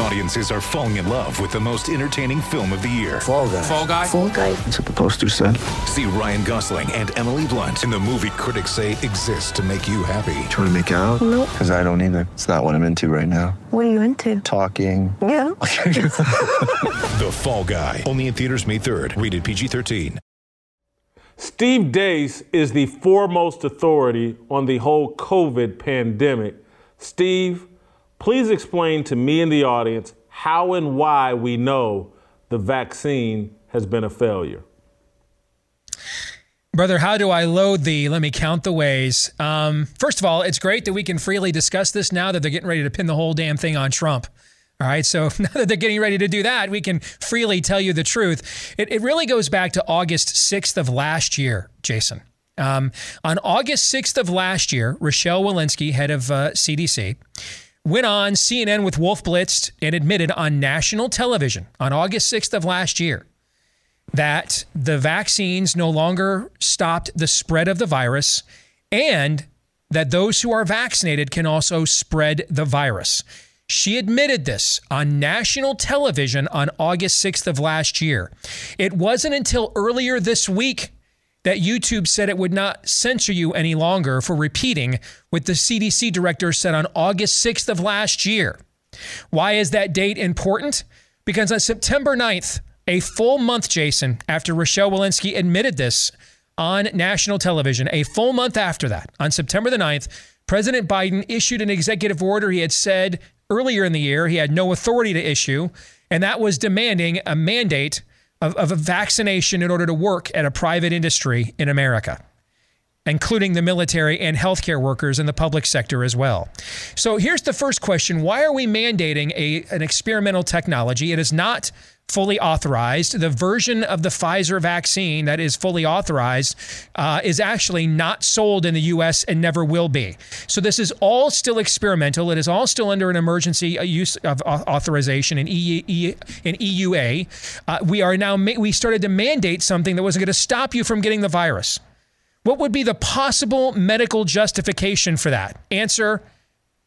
Audiences are falling in love with the most entertaining film of the year. Fall Guy. Fall Guy. Fall Guy. That's what the poster said. See Ryan Gosling and Emily Blunt in the movie critics say exists to make you happy. Trying to make it out? Nope. Because I don't either. It's not what I'm into right now. What are you into? Talking. Yeah. The Fall Guy. Only in theaters May 3rd. Rated PG-13. Steve Deace is the foremost authority on the whole COVID pandemic. Steve, please explain to me and the audience how and why we know the vaccine has been a failure. Brother, how do I load thee? Let me count the ways. First of all, it's great that we can freely discuss this now that they're getting ready to pin the whole damn thing on Trump. All right, so now that they're getting ready to do that, we can freely tell you the truth. It really goes back to August 6th of last year, Jason. On August 6th of last year, Rochelle Walensky, head of CDC, went on CNN with Wolf Blitz and admitted on national television on August 6th of last year that the vaccines no longer stopped the spread of the virus and that those who are vaccinated can also spread the virus. She admitted this on national television on August 6th of last year. It wasn't until earlier this week that YouTube said it would not censor you any longer for repeating what the CDC director said on August 6th of last year. Why is that date important? Because on September 9th, a full month, Jason, after Rochelle Walensky admitted this on national television, a full month after that, on September the 9th, President Biden issued an executive order he had said earlier in the year he had no authority to issue, and that was demanding a mandate of a vaccination in order to work at a private industry in America, including the military and healthcare workers in the public sector as well. So here's the first question. Why are we mandating an experimental technology? It is not fully authorized. The version of the Pfizer vaccine that is fully authorized is actually not sold in the U.S. and never will be. So this is all still experimental. It is all still under an emergency use of authorization in EUA. We started to mandate something that wasn't going to stop you from getting the virus. What would be the possible medical justification for that? Answer,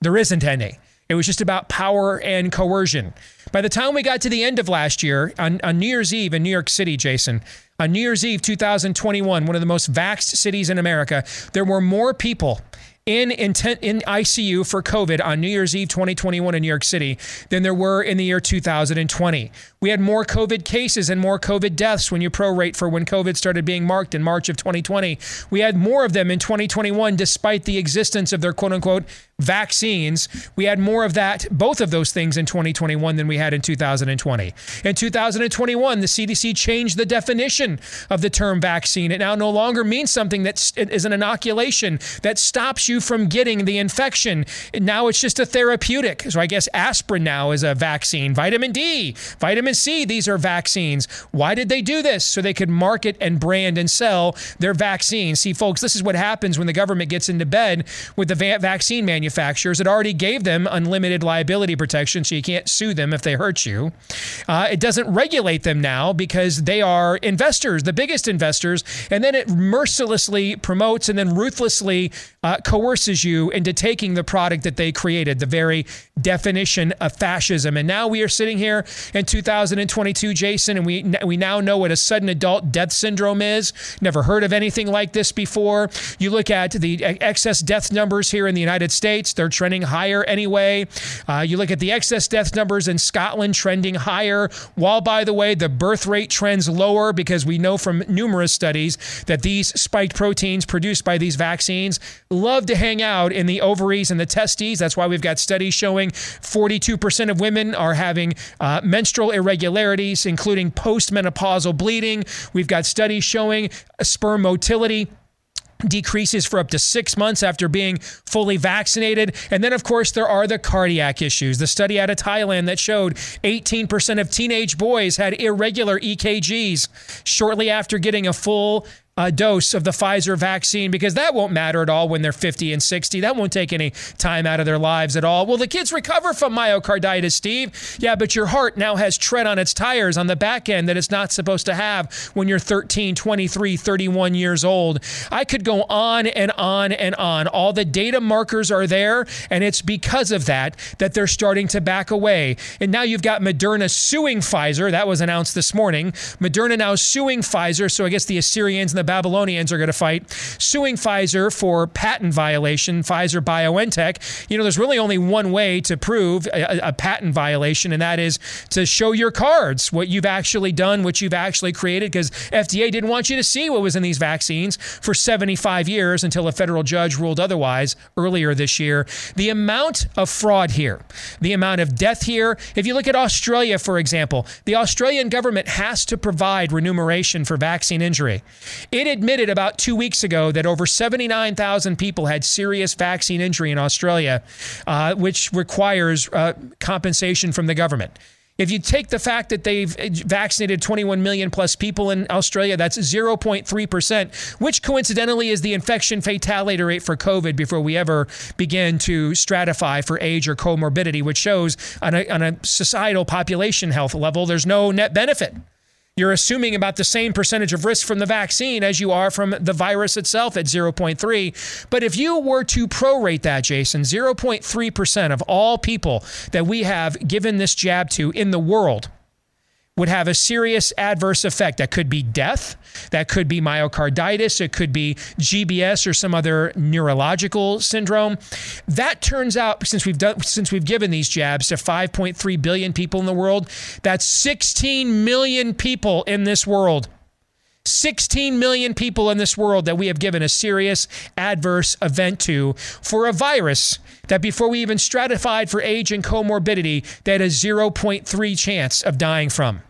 there isn't any. It was just about power and coercion. By the time we got to the end of last year, on New Year's Eve in New York City, Jason, on New Year's Eve 2021, one of the most vaxxed cities in America, there were more people in ICU for COVID on New Year's Eve 2021 in New York City than there were in the year 2020. We had more COVID cases and more COVID deaths when you prorate for when COVID started being marked in March of 2020. We had more of them in 2021 despite the existence of their quote-unquote vaccines. We had more of that, both of those things in 2021 than we had in 2020. In 2021, the CDC changed the definition of the term vaccine. It now no longer means something that is an inoculation that stops you from getting the infection. Now it's just a therapeutic. So I guess aspirin now is a vaccine. Vitamin D, vitamin C, these are vaccines. Why did they do this? So they could market and brand and sell their vaccines. See, folks, this is what happens when the government gets into bed with the vaccine manufacturers. It already gave them unlimited liability protection, so you can't sue them if they hurt you. It doesn't regulate them now because they are investors, the biggest investors, and then it mercilessly promotes and then ruthlessly coerces you into taking the product that they created, the very definition of fascism. And now we are sitting here in 2022, Jason, and we now know what a sudden adult death syndrome is. Never heard of anything like this before. You look at the excess death numbers here in the United States, they're trending higher anyway. You look at the excess death numbers in Scotland trending higher, while, by the way, the birth rate trends lower because we know from numerous studies that these spiked proteins produced by these vaccines love to hang out in the ovaries and the testes. That's why we've got studies showing 42% of women are having menstrual irregularities, including postmenopausal bleeding. We've got studies showing sperm motility decreases for up to 6 months after being fully vaccinated. And then, of course, there are the cardiac issues. The study out of Thailand that showed 18% of teenage boys had irregular EKGs shortly after getting a full dose of the Pfizer vaccine, because that won't matter at all when they're 50 and 60. That won't take any time out of their lives at all. Will the kids recover from myocarditis, Steve? Yeah, but your heart now has tread on its tires on the back end that it's not supposed to have when you're 13, 23, 31 years old. I could go on and on and on. All the data markers are there, and it's because of that that they're starting to back away. And now you've got Moderna suing Pfizer. That was announced this morning. Moderna now suing Pfizer, so I guess the Assyrians and the Babylonians are going to fight, suing Pfizer for patent violation, Pfizer BioNTech. You know, there's really only one way to prove a patent violation, and that is to show your cards, what you've actually done, what you've actually created, because FDA didn't want you to see what was in these vaccines for 75 years until a federal judge ruled otherwise earlier this year. The amount of fraud here, the amount of death here. If you look at Australia, for example, the Australian government has to provide remuneration for vaccine injury. It admitted about 2 weeks ago that over 79,000 people had serious vaccine injury in Australia, which requires compensation from the government. If you take the fact that they've vaccinated 21 million plus people in Australia, that's 0.3%, which coincidentally is the infection fatality rate for COVID before we ever begin to stratify for age or comorbidity, which shows on a societal population health level, there's no net benefit. You're assuming about the same percentage of risk from the vaccine as you are from the virus itself at 0.3. But if you were to prorate that, Jason, 0.3% of all people that we have given this jab to in the world would have a serious adverse effect. That could be death. That could be myocarditis. It could be GBS or some other neurological syndrome. That turns out, since we've given these jabs to 5.3 billion people in the world, that's 16 million people in this world. 16 million people in this world that we have given a serious adverse event to for a virus that before we even stratified for age and comorbidity, they had a 0.3 chance of dying from.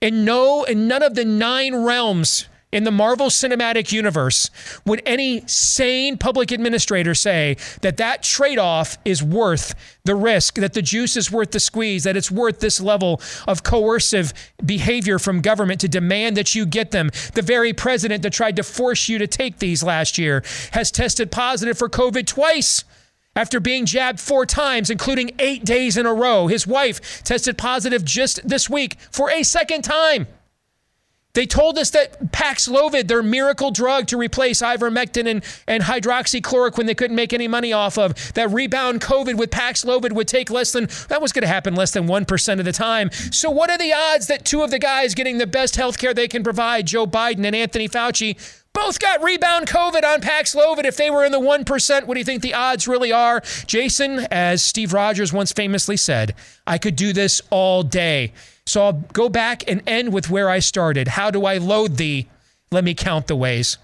And in none of the 9 realms in the Marvel Cinematic Universe would any sane public administrator say that trade-off is worth the risk, that the juice is worth the squeeze, that it's worth this level of coercive behavior from government to demand that you get them. The very president that tried to force you to take these last year has tested positive for COVID twice after being jabbed 4 times, including 8 days in a row. His wife tested positive just this week for a second time. They told us that Paxlovid, their miracle drug to replace ivermectin and hydroxychloroquine they couldn't make any money off of, that rebound COVID with Paxlovid would take less than 1% of the time. So what are the odds that 2 of the guys getting the best health care they can provide, Joe Biden and Anthony Fauci, both got rebound COVID on Paxlovid? If they were in the 1%, what do you think the odds really are? Jason, as Steve Rogers once famously said, I could do this all day. So I'll go back and end with where I started. How do I load thee? Let me count the ways.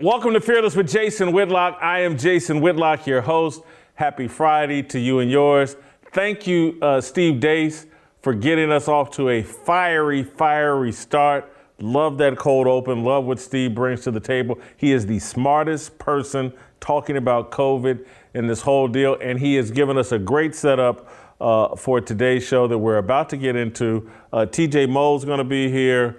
Welcome to Fearless with Jason Whitlock. I am Jason Whitlock, your host. Happy Friday to you and yours. Thank you, Steve Deace, for getting us off to a fiery, fiery start. Love that cold open. Love what Steve brings to the table. He is the smartest person talking about COVID and this whole deal, and he has given us a great setup for today's show that we're about to get into. TJ Moe's going to be here.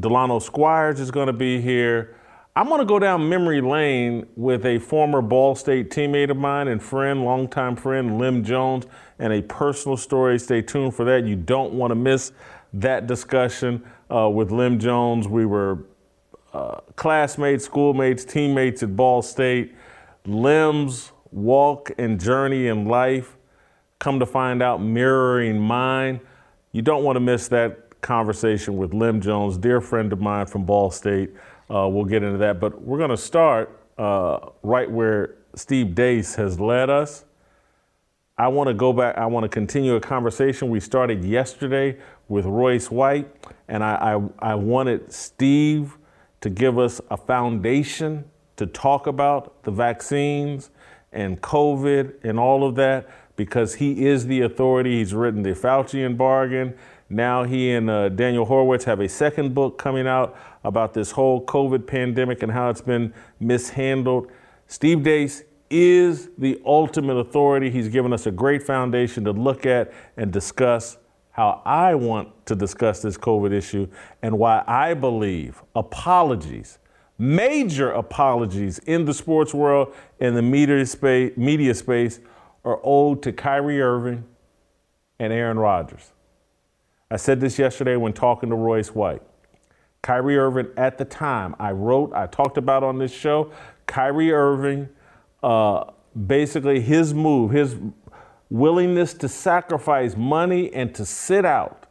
Delano Squires is going to be here. I'm going to go down memory lane with a former Ball State teammate of mine and friend, longtime friend, Lem Jones, and a personal story. Stay tuned for that. You don't want to miss that discussion with Lem Jones. We were classmates, schoolmates, teammates at Ball State. Lem's walk and journey in life, come to find out, mirroring mine. You don't want to miss that conversation with Lem Jones, dear friend of mine from Ball State. We'll get into that, but we're going to start right where Steve Deace has led us. I want to go back. I want to continue a conversation we started yesterday with Royce White, and I wanted Steve to give us a foundation to talk about the vaccines and COVID and all of that, because he is the authority. He's written the Faucian Bargain. Now he and Daniel Horowitz have a second book coming out about this whole COVID pandemic and how it's been mishandled. Steve Deace is the ultimate authority. He's given us a great foundation to look at and discuss how I want to discuss this COVID issue and why I believe apologies, major apologies in the sports world and the media space are owed to Kyrie Irving and Aaron Rodgers. I said this yesterday when talking to Royce White. Kyrie Irving, at the time, I talked about on this show, Kyrie Irving, basically his move, his willingness to sacrifice money and to sit out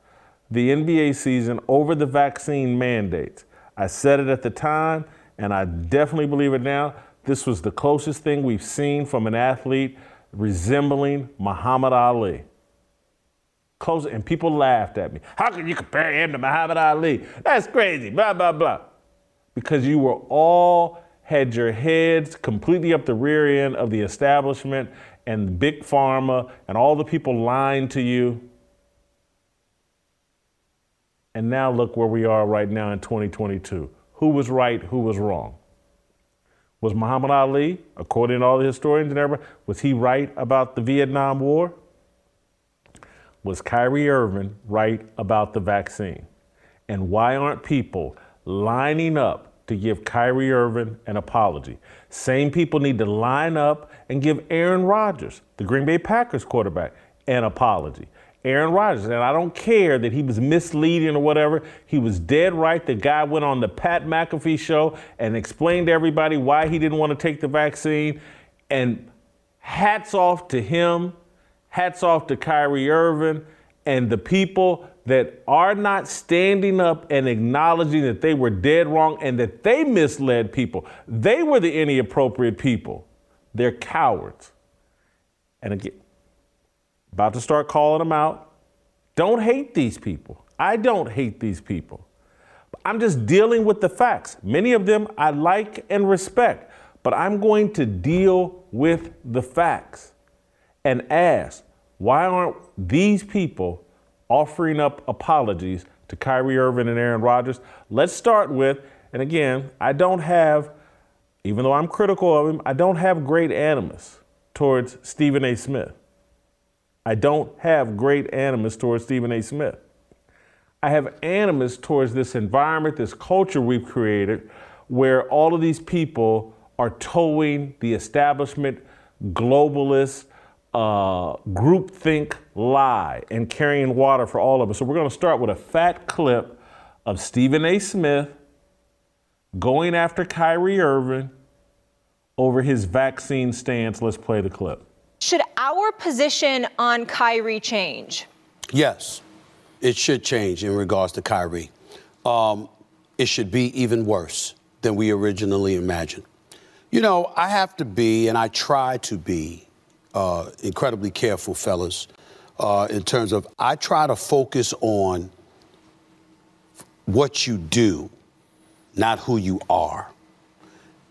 the NBA season over the vaccine mandates. I said it at the time, and I definitely believe it now. This was the closest thing we've seen from an athlete resembling Muhammad Ali. Close, and people laughed at me. How can you compare him to Muhammad Ali? That's crazy, blah, blah, blah. Because you were all had your heads completely up the rear end of the establishment and Big Pharma and all the people lying to you. And now look where we are right now in 2022. Who was right, who was wrong? Was Muhammad Ali, according to all the historians and everybody, was he right about the Vietnam War? Was Kyrie Irving right about the vaccine? And why aren't people lining up to give Kyrie Irving an apology? Same people need to line up and give Aaron Rodgers, the Green Bay Packers quarterback, an apology. Aaron Rodgers, and I don't care that he was misleading or whatever. He was dead right. The guy went on the Pat McAfee show and explained to everybody why he didn't want to take the vaccine. And hats off to him. Hats off to Kyrie Irving and the people that are not standing up and acknowledging that they were dead wrong and that they misled people. They were the inappropriate people. They're cowards. And again, about to start calling them out. Don't hate these people. I don't hate these people. I'm just dealing with the facts. Many of them I like and respect, but I'm going to deal with the facts and ask, why aren't these people offering up apologies to Kyrie Irving and Aaron Rodgers? Let's start with, and again, I don't have, even though I'm critical of him, I don't have great animus towards Stephen A. Smith. I don't have great animus towards Stephen A. Smith. I have animus towards this environment, this culture we've created, where all of these people are towing the establishment, globalist, groupthink lie and carrying water for all of us. So we're going to start with a fat clip of Stephen A. Smith going after Kyrie Irving over his vaccine stance. Let's play the clip. Should our position on Kyrie change? Yes, it should change in regards to Kyrie. It should be even worse than we originally imagined. You know, I have to be, and I try to be, incredibly careful, fellas, in terms of I try to focus on what you do, not who you are.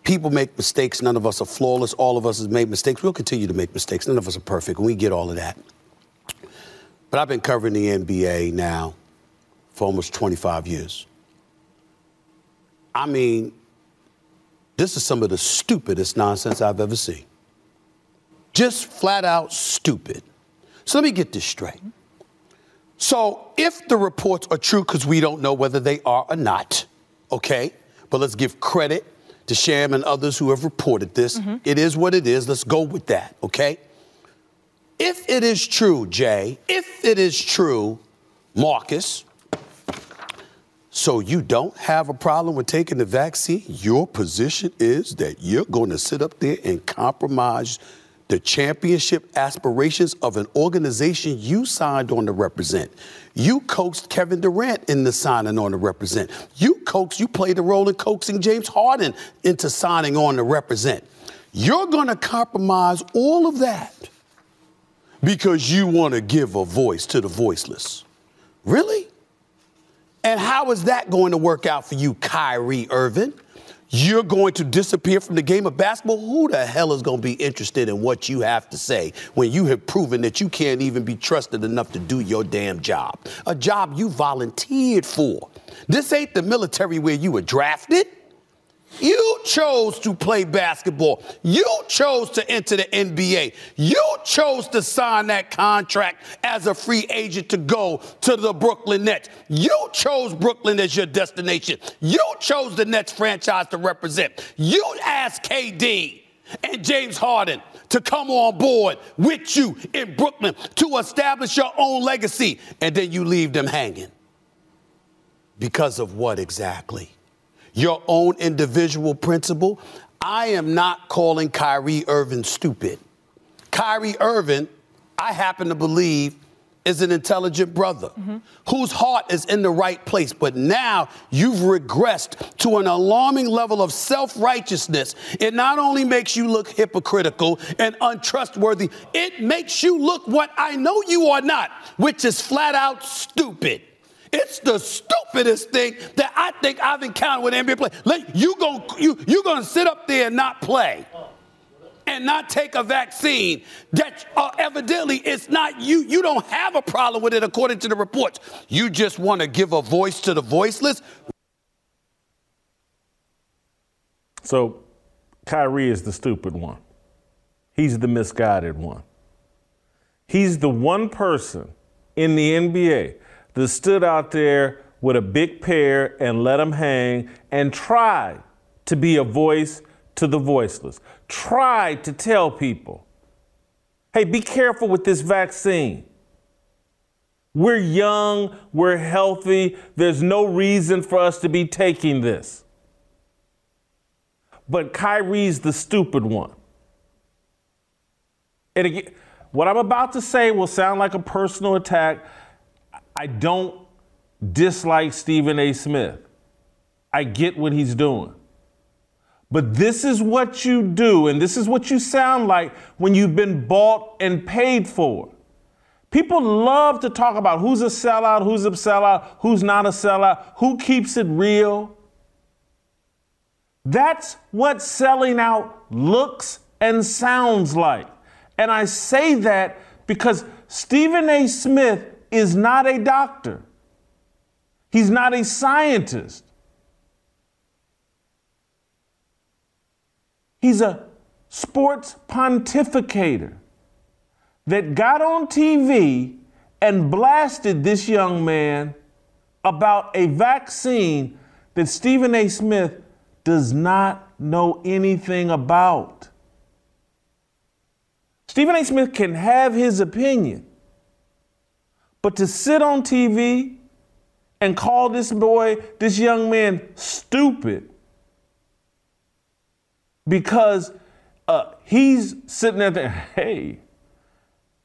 People make mistakes. None of us are flawless. All of us have made mistakes. We'll continue to make mistakes. None of us are perfect, and we get all of that. But I've been covering the NBA now for almost 25 years. I mean, this is some of the stupidest nonsense I've ever seen. Just flat out stupid. So let me get this straight. So if the reports are true, because we don't know whether they are or not, okay, but let's give credit to Sham and others who have reported this. Mm-hmm. It is what it is. Let's go with that, okay? If it is true, Jay, if it is true, Marcus, so you don't have a problem with taking the vaccine, your position is that you're going to sit up there and compromise the championship aspirations of an organization you signed on to represent. You coaxed Kevin Durant into signing on to represent. You played a role in coaxing James Harden into signing on to represent. You're going to compromise all of that because you want to give a voice to the voiceless. Really? And how is that going to work out for you, Kyrie Irving? you're going to disappear from the game of basketball? Who the hell is going to be interested in what you have to say when you have proven that you can't even be trusted enough to do your damn job? A job you volunteered for. This ain't the military where you were drafted. You chose to play basketball. You chose to enter the NBA. You chose to sign that contract as a free agent to go to the Brooklyn Nets. You chose Brooklyn as your destination. You chose the Nets franchise to represent. You asked KD and James Harden to come on board with you in Brooklyn to establish your own legacy, and then you leave them hanging. Because of what exactly? Your own individual principle. I am not calling Kyrie Irving stupid. Kyrie Irving, I happen to believe, is an intelligent brother whose heart is in the right place. But now you've regressed to an alarming level of self-righteousness. It not only makes you look hypocritical and untrustworthy, it makes you look what I know you are not, which is flat out stupid. It's the stupidest thing that I think I've encountered with an NBA player. Like, you gonna sit up there and not play and not take a vaccine that evidently it's not you. You don't have a problem with it according to the reports. You just want to give a voice to the voiceless. So Kyrie is the stupid one. He's the misguided one. He's the one person in the NBA that stood out there with a big pair and let them hang and tried to be a voice to the voiceless, tried to tell people, hey, be careful with this vaccine. We're young, we're healthy, there's no reason for us to be taking this. But Kyrie's the stupid one. And again, what I'm about to say will sound like a personal attack. I don't dislike Stephen A. Smith. I get what he's doing. But this is what you do, and this is what you sound like when you've been bought and paid for. People love to talk about who's a sellout, who's a sellout, who's not a sellout, who keeps it real. That's what selling out looks and sounds like. And I say that because Stephen A. Smith is not a doctor. He's not a scientist. He's a sports pontificator that got on TV and blasted this young man about a vaccine that Stephen A. Smith does not know anything about. Stephen A. Smith can have his opinion, but to sit on TV and call this young man, stupid because he's sitting there, hey,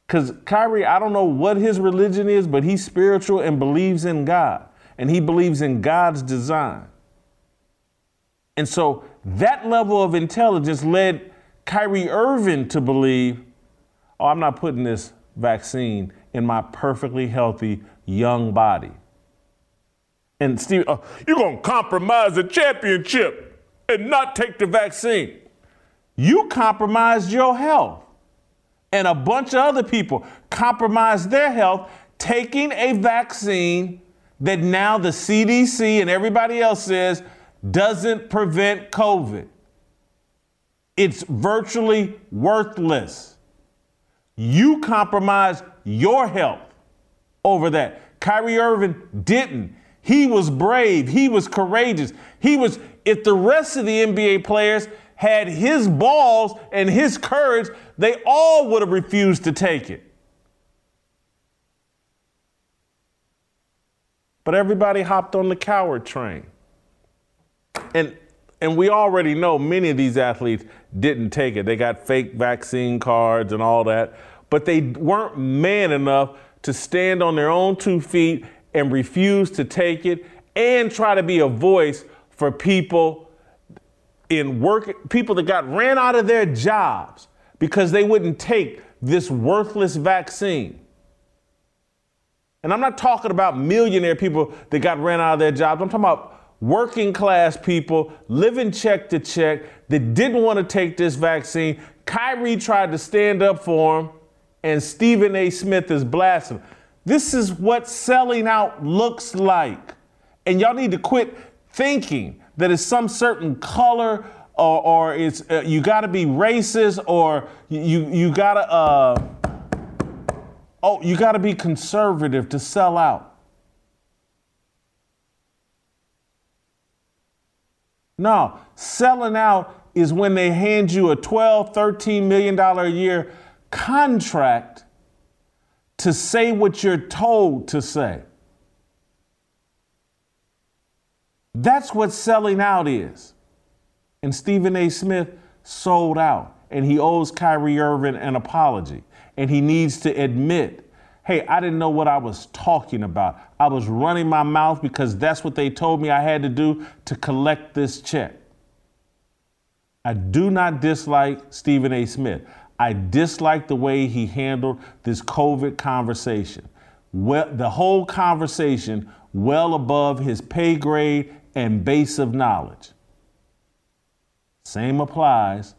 because Kyrie, I don't know what his religion is, but he's spiritual and believes in God, and he believes in God's design. And so that level of intelligence led Kyrie Irving to believe, oh, I'm not putting this vaccine in my perfectly healthy young body. And Steve, you're going to compromise the championship and not take the vaccine. You compromised your health. And a bunch of other people compromised their health taking a vaccine that now the CDC and everybody else says doesn't prevent COVID. It's virtually worthless. You compromised your health over that. Kyrie Irving didn't. He was brave. He was courageous. If the rest of the NBA players had his balls and his courage, they all would have refused to take it. But everybody hopped on the coward train. And we already know many of these athletes didn't take it. They got fake vaccine cards and all that, but they weren't man enough to stand on their own 2 feet and refuse to take it and try to be a voice for people in work, people that got ran out of their jobs because they wouldn't take this worthless vaccine. And I'm not talking about millionaire people that got ran out of their jobs. I'm talking about working class people living check to check that didn't want to take this vaccine. Kyrie tried to stand up for him, and Stephen A. Smith is blasting him. This is what selling out looks like. And y'all need to quit thinking that it's some certain color or it's you got to be racist or you got to you got to be conservative to sell out. No, selling out is when they hand you a $12, $13 million a year contract to say what you're told to say. That's what selling out is. And Stephen A. Smith sold out, and he owes Kyrie Irving an apology. And he needs to admit, hey, I didn't know what I was talking about. I was running my mouth because that's what they told me I had to do to collect this check. I do not dislike Stephen A. Smith. I dislike the way he handled this COVID conversation. Well, the whole conversation well above his pay grade and base of knowledge. Same applies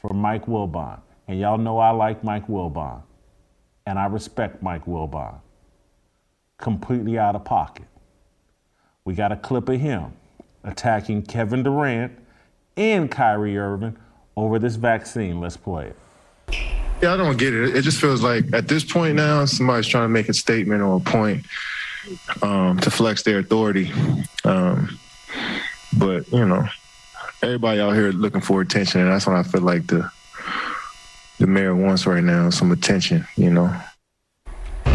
for Mike Wilbon. And y'all know I like Mike Wilbon. And I respect Mike Wilbon. Completely out of pocket. We got a clip of him attacking Kevin Durant and Kyrie Irving over this vaccine. Let's play it. Yeah, I don't get it. It just feels like at this point now, somebody's trying to make a statement or a point to flex their authority. But, you know, everybody out here looking for attention, and that's when I feel like the mayor wants right now, some attention, you know. All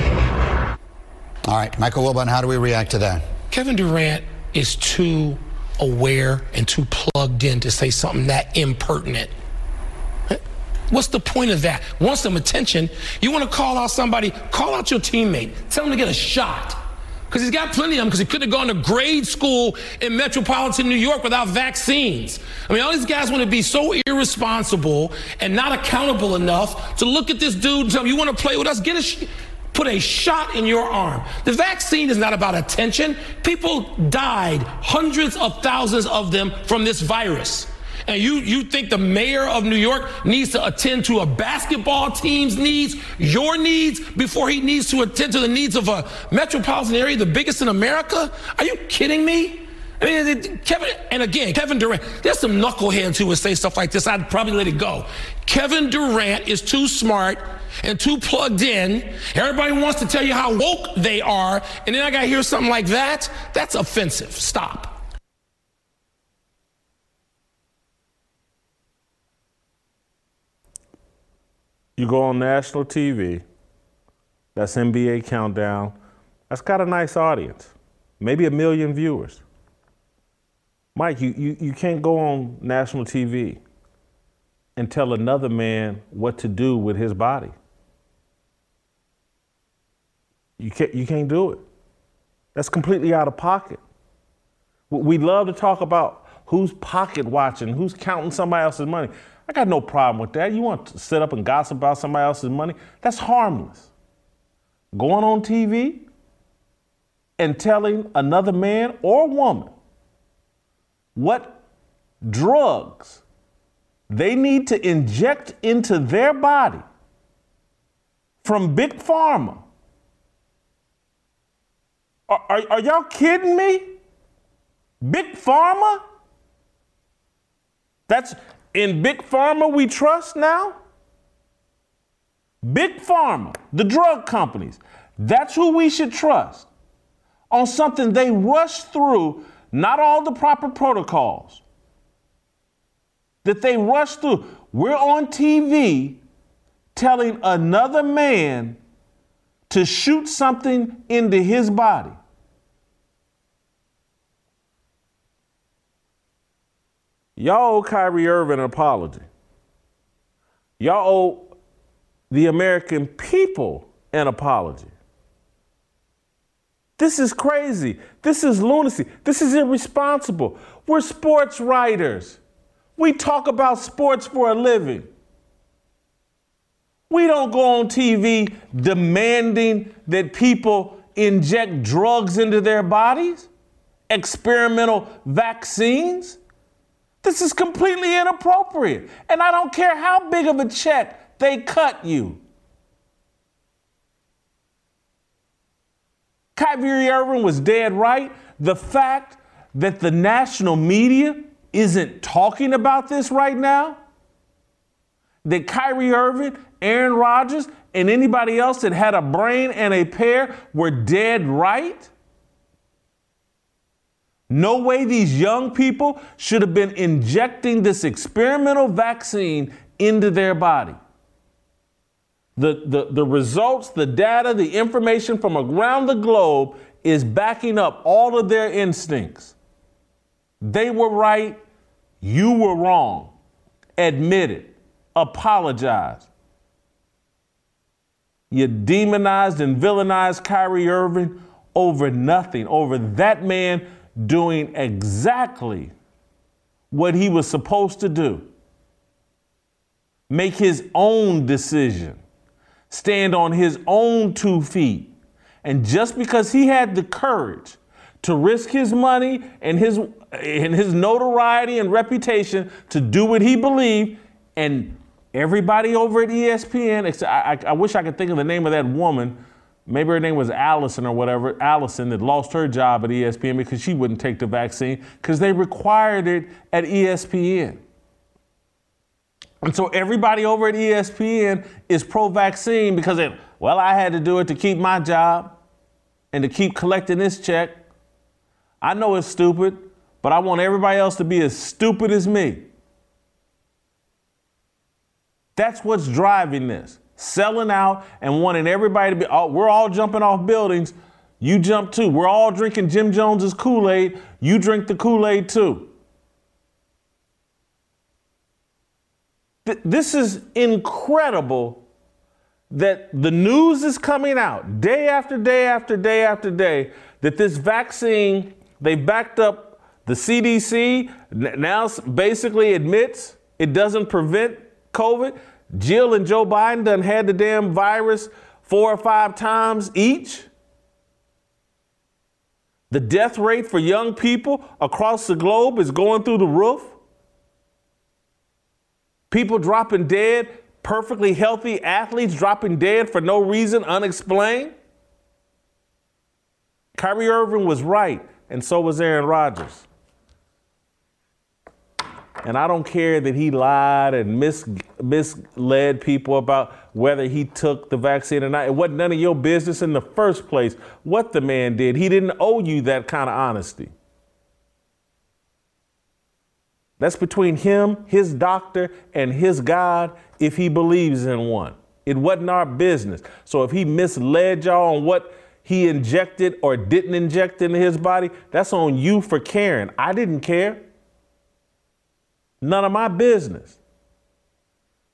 right, Michael Wilbon, how do we react to that? Kevin Durant is too aware and too plugged in to say something that impertinent. What's the point of that? Want some attention? You want to call out somebody, call out your teammate. Tell him to get a shot. Because he's got plenty of them, because he couldn't have gone to grade school in metropolitan New York without vaccines. I mean, all these guys want to be so irresponsible and not accountable enough to look at this dude and tell him, you want to play with us? Get a put a shot in your arm. The vaccine is not about attention. People died, hundreds of thousands of them, from this virus. And you think the mayor of New York needs to attend to a basketball team's needs, your needs, before he needs to attend to the needs of a metropolitan area, the biggest in America? Are you kidding me? I mean, Kevin Durant, there's some knuckleheads who would say stuff like this. I'd probably let it go. Kevin Durant is too smart and too plugged in. Everybody wants to tell you how woke they are, and then I got to hear something like that? That's offensive. Stop. You go on national TV, that's NBA Countdown, that's got a nice audience, maybe 1 million viewers. Mike, you can't go on national TV and tell another man what to do with his body. You can't do it. That's completely out of pocket. We love to talk about who's pocket watching, who's counting somebody else's money. I got no problem with that. You want to sit up and gossip about somebody else's money? That's harmless. Going on TV and telling another man or woman what drugs they need to inject into their body from Big Pharma. Are y'all kidding me? Big Pharma? That's... In Big Pharma we trust now? Big Pharma, the drug companies, that's who we should trust on something they rushed through, not all the proper protocols, that they rushed through. We're on TV telling another man to shoot something into his body. Y'all owe Kyrie Irving an apology. Y'all owe the American people an apology. This is crazy. This is lunacy. This is irresponsible. We're sports writers. We talk about sports for a living. We don't go on TV demanding that people inject drugs into their bodies experimental vaccines? This is completely inappropriate. And I don't care how big of a check they cut you. Kyrie Irving was dead right. The fact that the national media isn't talking about this right now, that Kyrie Irving, Aaron Rodgers, and anybody else that had a brain and a pair were dead right? No way these young people should have been injecting this experimental vaccine into their body. The results, the data, the information from around the globe is backing up all of their instincts. They were right. You were wrong. Admit it. Apologize. You demonized and villainized Kyrie Irving over nothing, over that man doing exactly what he was supposed to do. Make his own decision. Stand on his own 2 feet. And just because he had the courage to risk his money and his notoriety and reputation to do what he believed, and everybody over at ESPN, except I wish I could think of the name of that woman. Maybe her name was Allison or whatever. Allison that lost her job at ESPN because she wouldn't take the vaccine because they required it at ESPN. And so everybody over at ESPN is pro-vaccine because I had to do it to keep my job and to keep collecting this check. I know it's stupid, but I want everybody else to be as stupid as me. That's what's driving this. Selling out and wanting everybody to be, we're all jumping off buildings. You jump too. We're all drinking Jim Jones's Kool-Aid. You drink the Kool-Aid too. This is incredible that the news is coming out day after day after day after day that this vaccine, they backed up the CDC, now basically admits it doesn't prevent COVID. Jill and Joe Biden done had the damn virus 4 or 5 times each. The death rate for young people across the globe is going through the roof. People dropping dead, perfectly healthy athletes dropping dead for no reason, unexplained. Kyrie Irving was right, and so was Aaron Rodgers. And I don't care that he lied and misled people about whether he took the vaccine or not. It wasn't none of your business in the first place what the man did. He didn't owe you that kind of honesty. That's between him, his doctor, and his God if he believes in one. It wasn't our business. So if he misled y'all on what he injected or didn't inject into his body, that's on you for caring. I didn't care. None of my business.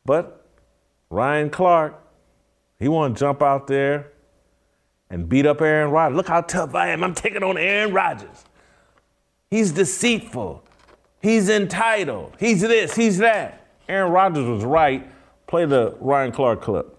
But Ryan Clark, he want to jump out there and beat up Aaron Rodgers. Look how tough I am. I'm taking on Aaron Rodgers. He's deceitful. He's entitled. He's this, he's that. Aaron Rodgers was right. Play the Ryan Clark clip.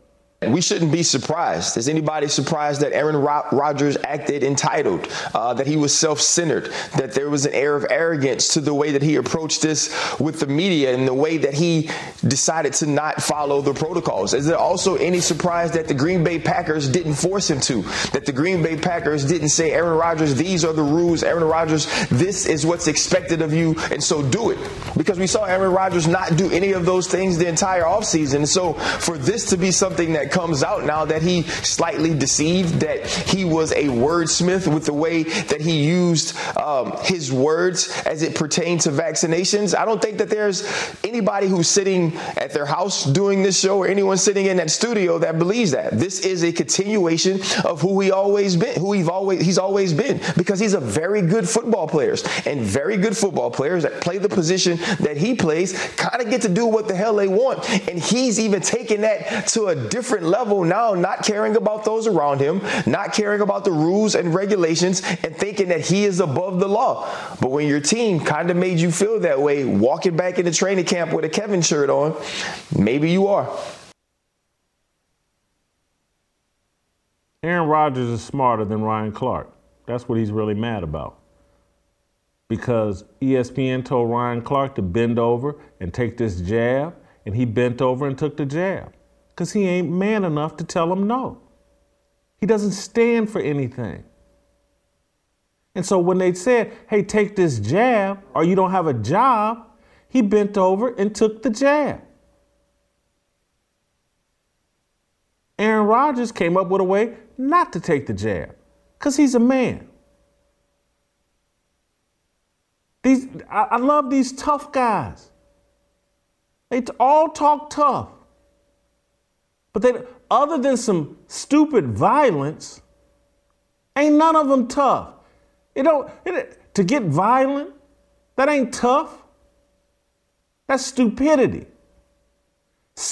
We shouldn't be surprised. Is anybody surprised that Aaron Rodgers acted entitled, that he was self-centered, that there was an air of arrogance to the way that he approached this with the media and the way that he decided to not follow the protocols? Is there also any surprise that the Green Bay Packers didn't force him to, that the Green Bay Packers didn't say, Aaron Rodgers, these are the rules, Aaron Rodgers, this is what's expected of you, and so do it? Because we saw Aaron Rodgers not do any of those things the entire offseason. So for this to be something that comes out now, that he slightly deceived, that he was a wordsmith with the way that he used his words as it pertained to vaccinations. I don't think that there's anybody who's sitting at their house doing this show or anyone sitting in that studio that believes that. This is a continuation of he's always been, because he's a very good football player, and very good football players that play the position that he plays kind of get to do what the hell they want. And he's even taken that to a different level now, not caring about those around him, not caring about the rules and regulations, and thinking that he is above the law. But when your team kind of made you feel that way, walking back into training camp with a Kevin shirt on, maybe you are. Aaron Rodgers is smarter than Ryan Clark. That's what he's really mad about. because ESPN told Ryan Clark to bend over and take this jab, and he bent over and took the jab because he ain't man enough to tell him no. He doesn't stand for anything. And so when they said, hey, take this jab or you don't have a job, he bent over and took the jab. Aaron Rodgers came up with a way not to take the jab because he's a man. I love these tough guys. They all talk tough. But they, other than some stupid violence, ain't none of them tough. To get violent, that ain't tough. That's stupidity.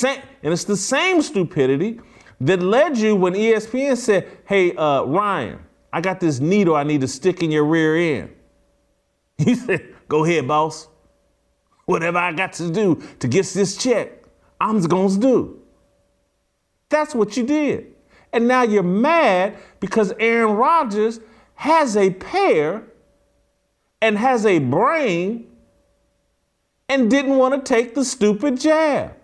And it's the same stupidity that led you when ESPN said, hey, Ryan, I got this needle I need to stick in your rear end. He said, go ahead, boss. Whatever I got to do to get this check, I'm going to do. That's what you did. And now you're mad because Aaron Rodgers has a pair and has a brain and didn't want to take the stupid jab.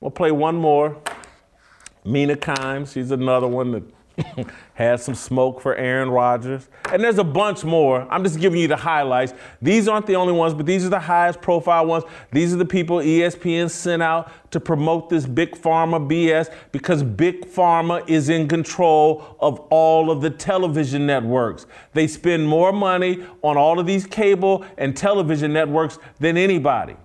We'll play one more. Mina Kimes, she's another one that had some smoke for Aaron Rodgers. And there's a bunch more. I'm just giving you the highlights. These aren't the only ones, but these are the highest profile ones. These are the people ESPN sent out to promote this Big Pharma BS because Big Pharma is in control of all of the television networks. They spend more money on all of these cable and television networks than anybody.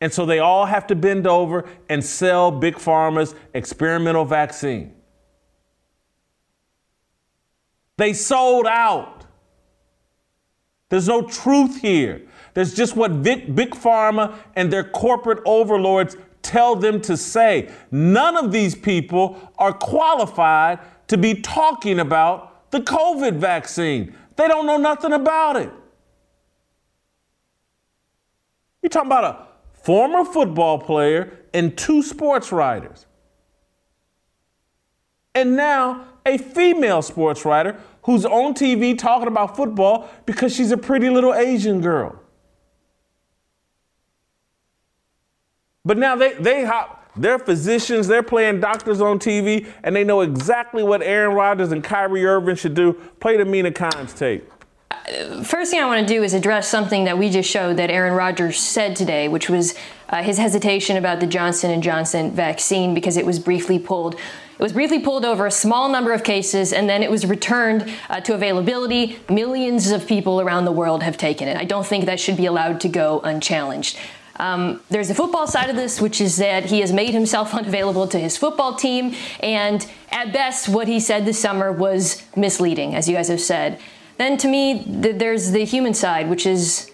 And so they all have to bend over and sell Big Pharma's experimental vaccine. They sold out. There's no truth here. There's just what Big Pharma and their corporate overlords tell them to say. None of these people are qualified to be talking about the COVID vaccine. They don't know nothing about it. You're talking about a former football player and two sports writers. And now a female sports writer who's on TV talking about football because she's a pretty little Asian girl. But now they're physicians, they're playing doctors on TV, and they know exactly what Aaron Rodgers and Kyrie Irving should do. Play the Mina Kimes tape. First thing I want to do is address something that we just showed that Aaron Rodgers said today, which was his hesitation about the Johnson & Johnson vaccine because it was briefly pulled. It was briefly pulled over a small number of cases, and then it was returned to availability. Millions of people around the world have taken it. I don't think that should be allowed to go unchallenged. There's the football side of this, which is that he has made himself unavailable to his football team. And at best, what he said this summer was misleading, as you guys have said. Then to me, there's the human side, which is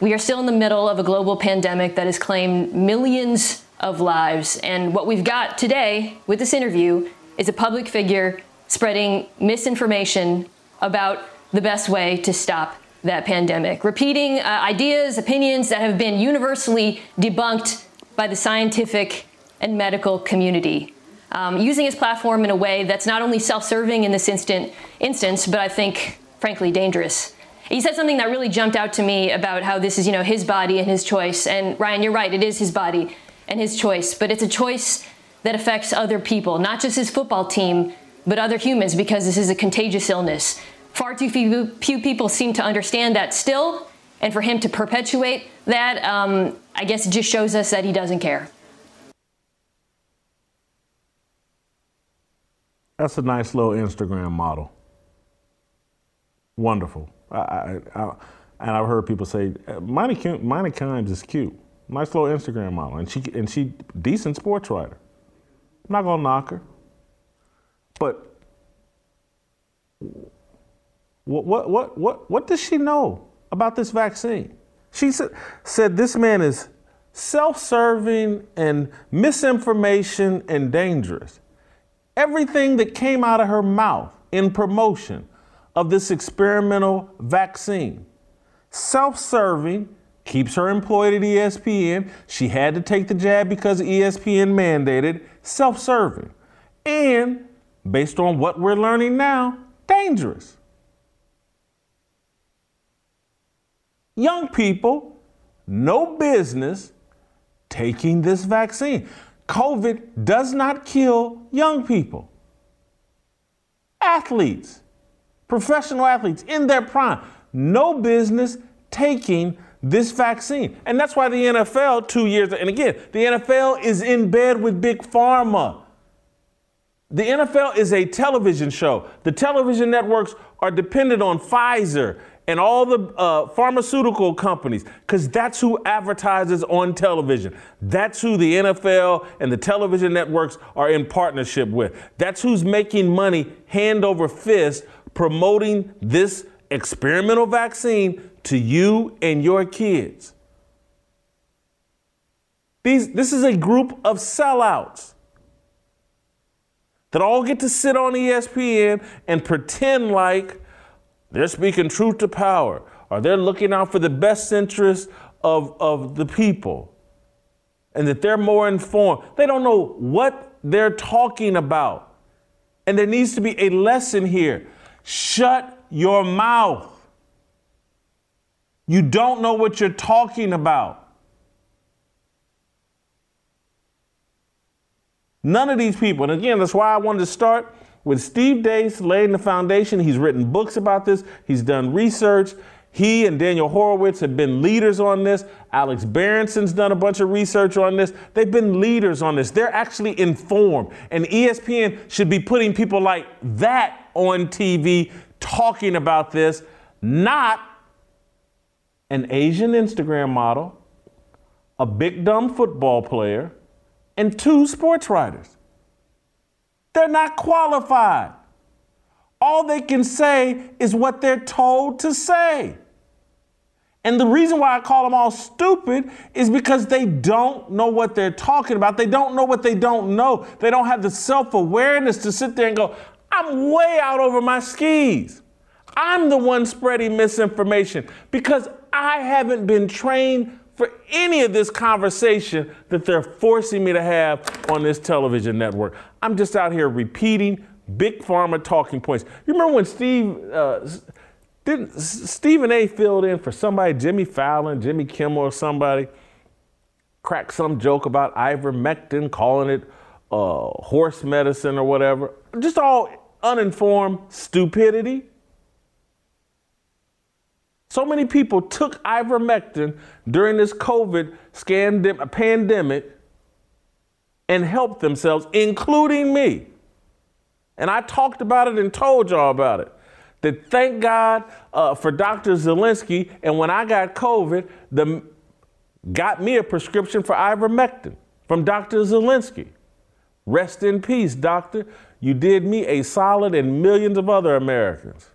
we are still in the middle of a global pandemic that has claimed millions of lives. And what we've got today with this interview is a public figure spreading misinformation about the best way to stop that pandemic, repeating ideas, opinions that have been universally debunked by the scientific and medical community, using his platform in a way that's not only self-serving in this instance, but I think, frankly, dangerous. He said something that really jumped out to me about how this is, his body and his choice. And Ryan, you're right, it is his body and his choice, but it's a choice that affects other people, not just his football team, but other humans, because this is a contagious illness. Far too few people seem to understand that still, and for him to perpetuate that, I guess it just shows us that he doesn't care. That's a nice little Instagram model. Wonderful. And I've heard people say, Mina Kimes is cute. Nice little Instagram model, and she decent sports writer. I'm not gonna knock her, but what does she know about this vaccine? She said this man is self-serving and misinformation and dangerous. Everything that came out of her mouth in promotion of this experimental vaccine, self-serving. Keeps her employed at ESPN. She had to take the jab because ESPN mandated, self-serving. And based on what we're learning now, dangerous. Young people, no business taking this vaccine. COVID does not kill young people. Athletes, professional athletes in their prime, no business taking this vaccine. And that's why the NFL 2 years, and again, the NFL is in bed with Big Pharma. The NFL is a television show. The television networks are dependent on Pfizer and all the pharmaceutical companies, because that's who advertises on television. That's who the NFL and the television networks are in partnership with. That's who's making money hand over fist promoting this experimental vaccine to you and your kids. This is a group of sellouts that all get to sit on ESPN and pretend like they're speaking truth to power, or they're looking out for the best interests of the people, and that they're more informed. They don't know what they're talking about. And there needs to be a lesson here. Shut your mouth. You don't know what you're talking about. None of these people, and again, that's why I wanted to start with Steve Deace laying the foundation. He's written books about this. He's done research. He and Daniel Horowitz have been leaders on this. Alex Berenson's done a bunch of research on this. They've been leaders on this. They're actually informed. And ESPN should be putting people like that on TV talking about this, not an Asian Instagram model, a big dumb football player, and two sports writers. They're not qualified. All they can say is what they're told to say. And the reason why I call them all stupid is because they don't know what they're talking about. They don't know what they don't know. They don't have the self-awareness to sit there and go, I'm way out over my skis. I'm the one spreading misinformation because I haven't been trained for any of this conversation that they're forcing me to have on this television network. I'm just out here repeating Big Pharma talking points. You remember when Stephen A. filled in for somebody, Jimmy Fallon, Jimmy Kimmel or somebody, cracked some joke about ivermectin, calling it horse medicine or whatever. Just all uninformed stupidity. So many people took ivermectin during this COVID pandemic and helped themselves, including me. And I talked about it and told y'all about it. That thank God for Dr. Zelensky. And when I got COVID, got me a prescription for ivermectin from Dr. Zelensky. Rest in peace, doctor. You did me a solid and millions of other Americans.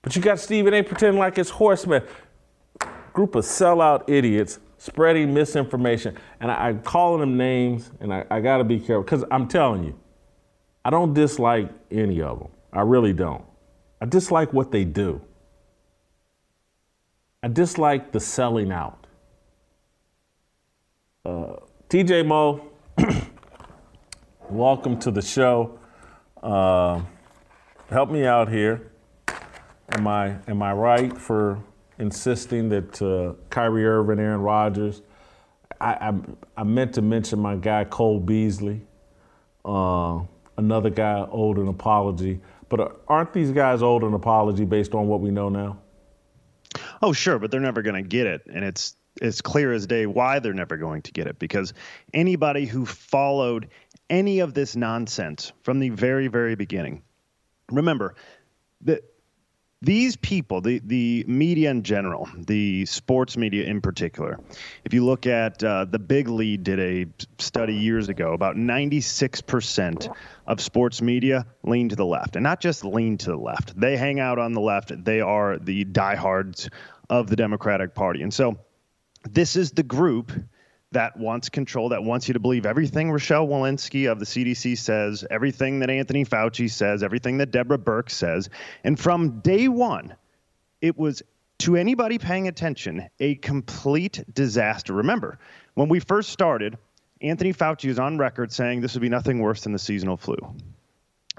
But you got Stephen A. pretending like it's horsemen. Group of sellout idiots spreading misinformation. And I'm calling them names, and I got to be careful. Because I'm telling you, I don't dislike any of them. I really don't. I dislike what they do. I dislike the selling out. TJ Moe, welcome to the show. Help me out here. Am I right for insisting that Kyrie Irving, Aaron Rodgers? I meant to mention my guy Cole Beasley, another guy owed an apology. But aren't these guys owed an apology based on what we know now? Oh, sure, but they're never going to get it, and it's clear as day why they're never going to get it, because anybody who followed any of this nonsense from the very, very beginning, remember that. These people, the media in general, the sports media in particular, if you look at the Big Lead did a study years ago, about 96% of sports media lean to the left. And not just lean to the left. They hang out on the left. They are the diehards of the Democratic Party. And so this is the group that wants control, that wants you to believe everything Rochelle Walensky of the CDC says, everything that Anthony Fauci says, everything that Deborah Burke says. And from day one, it was, to anybody paying attention, a complete disaster. Remember, when we first started, Anthony Fauci is on record saying this would be nothing worse than the seasonal flu.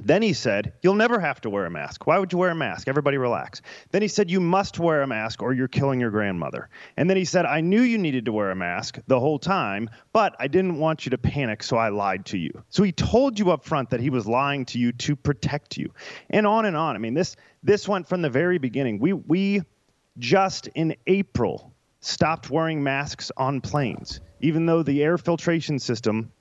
Then he said, you'll never have to wear a mask. Why would you wear a mask? Everybody relax. Then he said, you must wear a mask or you're killing your grandmother. And then he said, I knew you needed to wear a mask the whole time, but I didn't want you to panic, so I lied to you. So he told you up front that he was lying to you to protect you. And on and on. I mean, this went from the very beginning. We just in April stopped wearing masks on planes, even though the air filtration system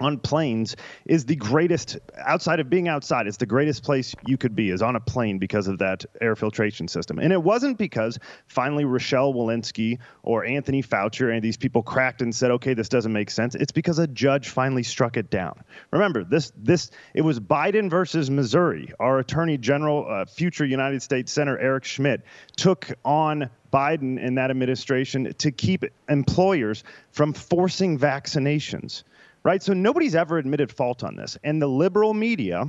on planes is the greatest, outside of being outside, it's the greatest place you could be is on a plane because of that air filtration system. And it wasn't because finally Rochelle Walensky or Anthony Fauci and these people cracked and said, okay, this doesn't make sense. It's because a judge finally struck it down. Remember, it was Biden versus Missouri. Our Attorney General, future United States Senator Eric Schmidt, took on Biden and that administration to keep employers from forcing vaccinations. Right. So nobody's ever admitted fault on this. And the liberal media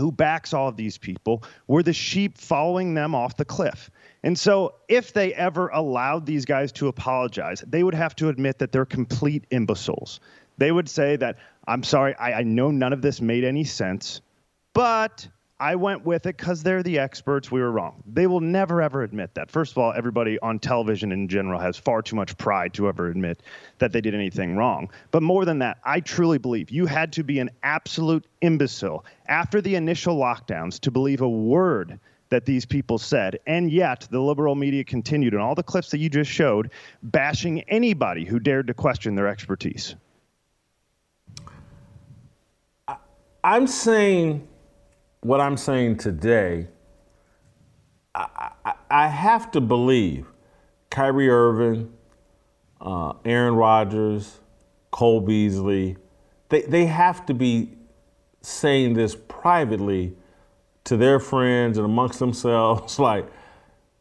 who backs all of these people were the sheep following them off the cliff. And so if they ever allowed these guys to apologize, they would have to admit that they're complete imbeciles. They would say that, I'm sorry, I know none of this made any sense, but I went with it because they're the experts. We were wrong. They will never, ever admit that. First of all, everybody on television in general has far too much pride to ever admit that they did anything wrong. But more than that, I truly believe you had to be an absolute imbecile after the initial lockdowns to believe a word that these people said. And yet the liberal media continued in all the clips that you just showed, bashing anybody who dared to question their expertise. I'm saying... what I'm saying today, I have to believe Kyrie Irving, Aaron Rodgers, Cole Beasley, they have to be saying this privately to their friends and amongst themselves, like,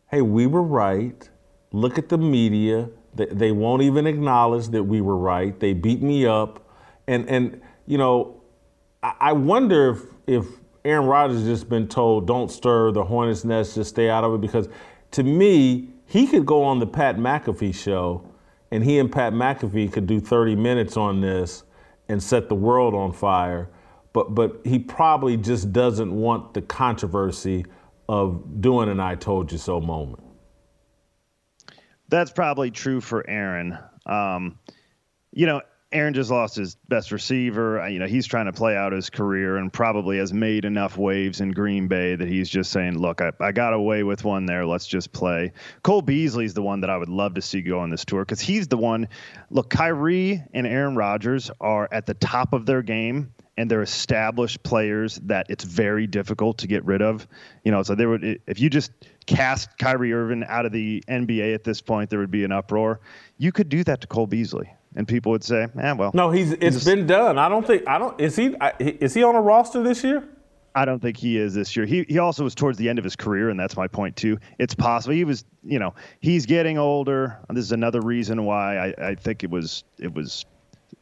hey, we were right. Look at the media. They won't even acknowledge that we were right. They beat me up. And you know, I wonder if Aaron Rodgers has just been told, don't stir the hornet's nest, just stay out of it. Because to me, he could go on the Pat McAfee show, and he and Pat McAfee could do 30 minutes on this and set the world on fire. But he probably just doesn't want the controversy of doing an I told you so moment. That's probably true for Aaron. You know, Aaron just lost his best receiver. You know, he's trying to play out his career and probably has made enough waves in Green Bay that he's just saying, look, I got away with one there. Let's just play. Cole Beasley's the one that I would love to see go on this tour because he's the one. Look, Kyrie and Aaron Rodgers are at the top of their game, and they're established players that it's very difficult to get rid of. You know, so there would, if you just cast Kyrie Irving out of the NBA at this point, there would be an uproar. You could do that to Cole Beasley. And people would say, well. No, it's been done. Is he on a roster this year? I don't think he is this year. He also was towards the end of his career, and that's my point too. It's possible he was, you know, he's getting older. This is another reason why I think it was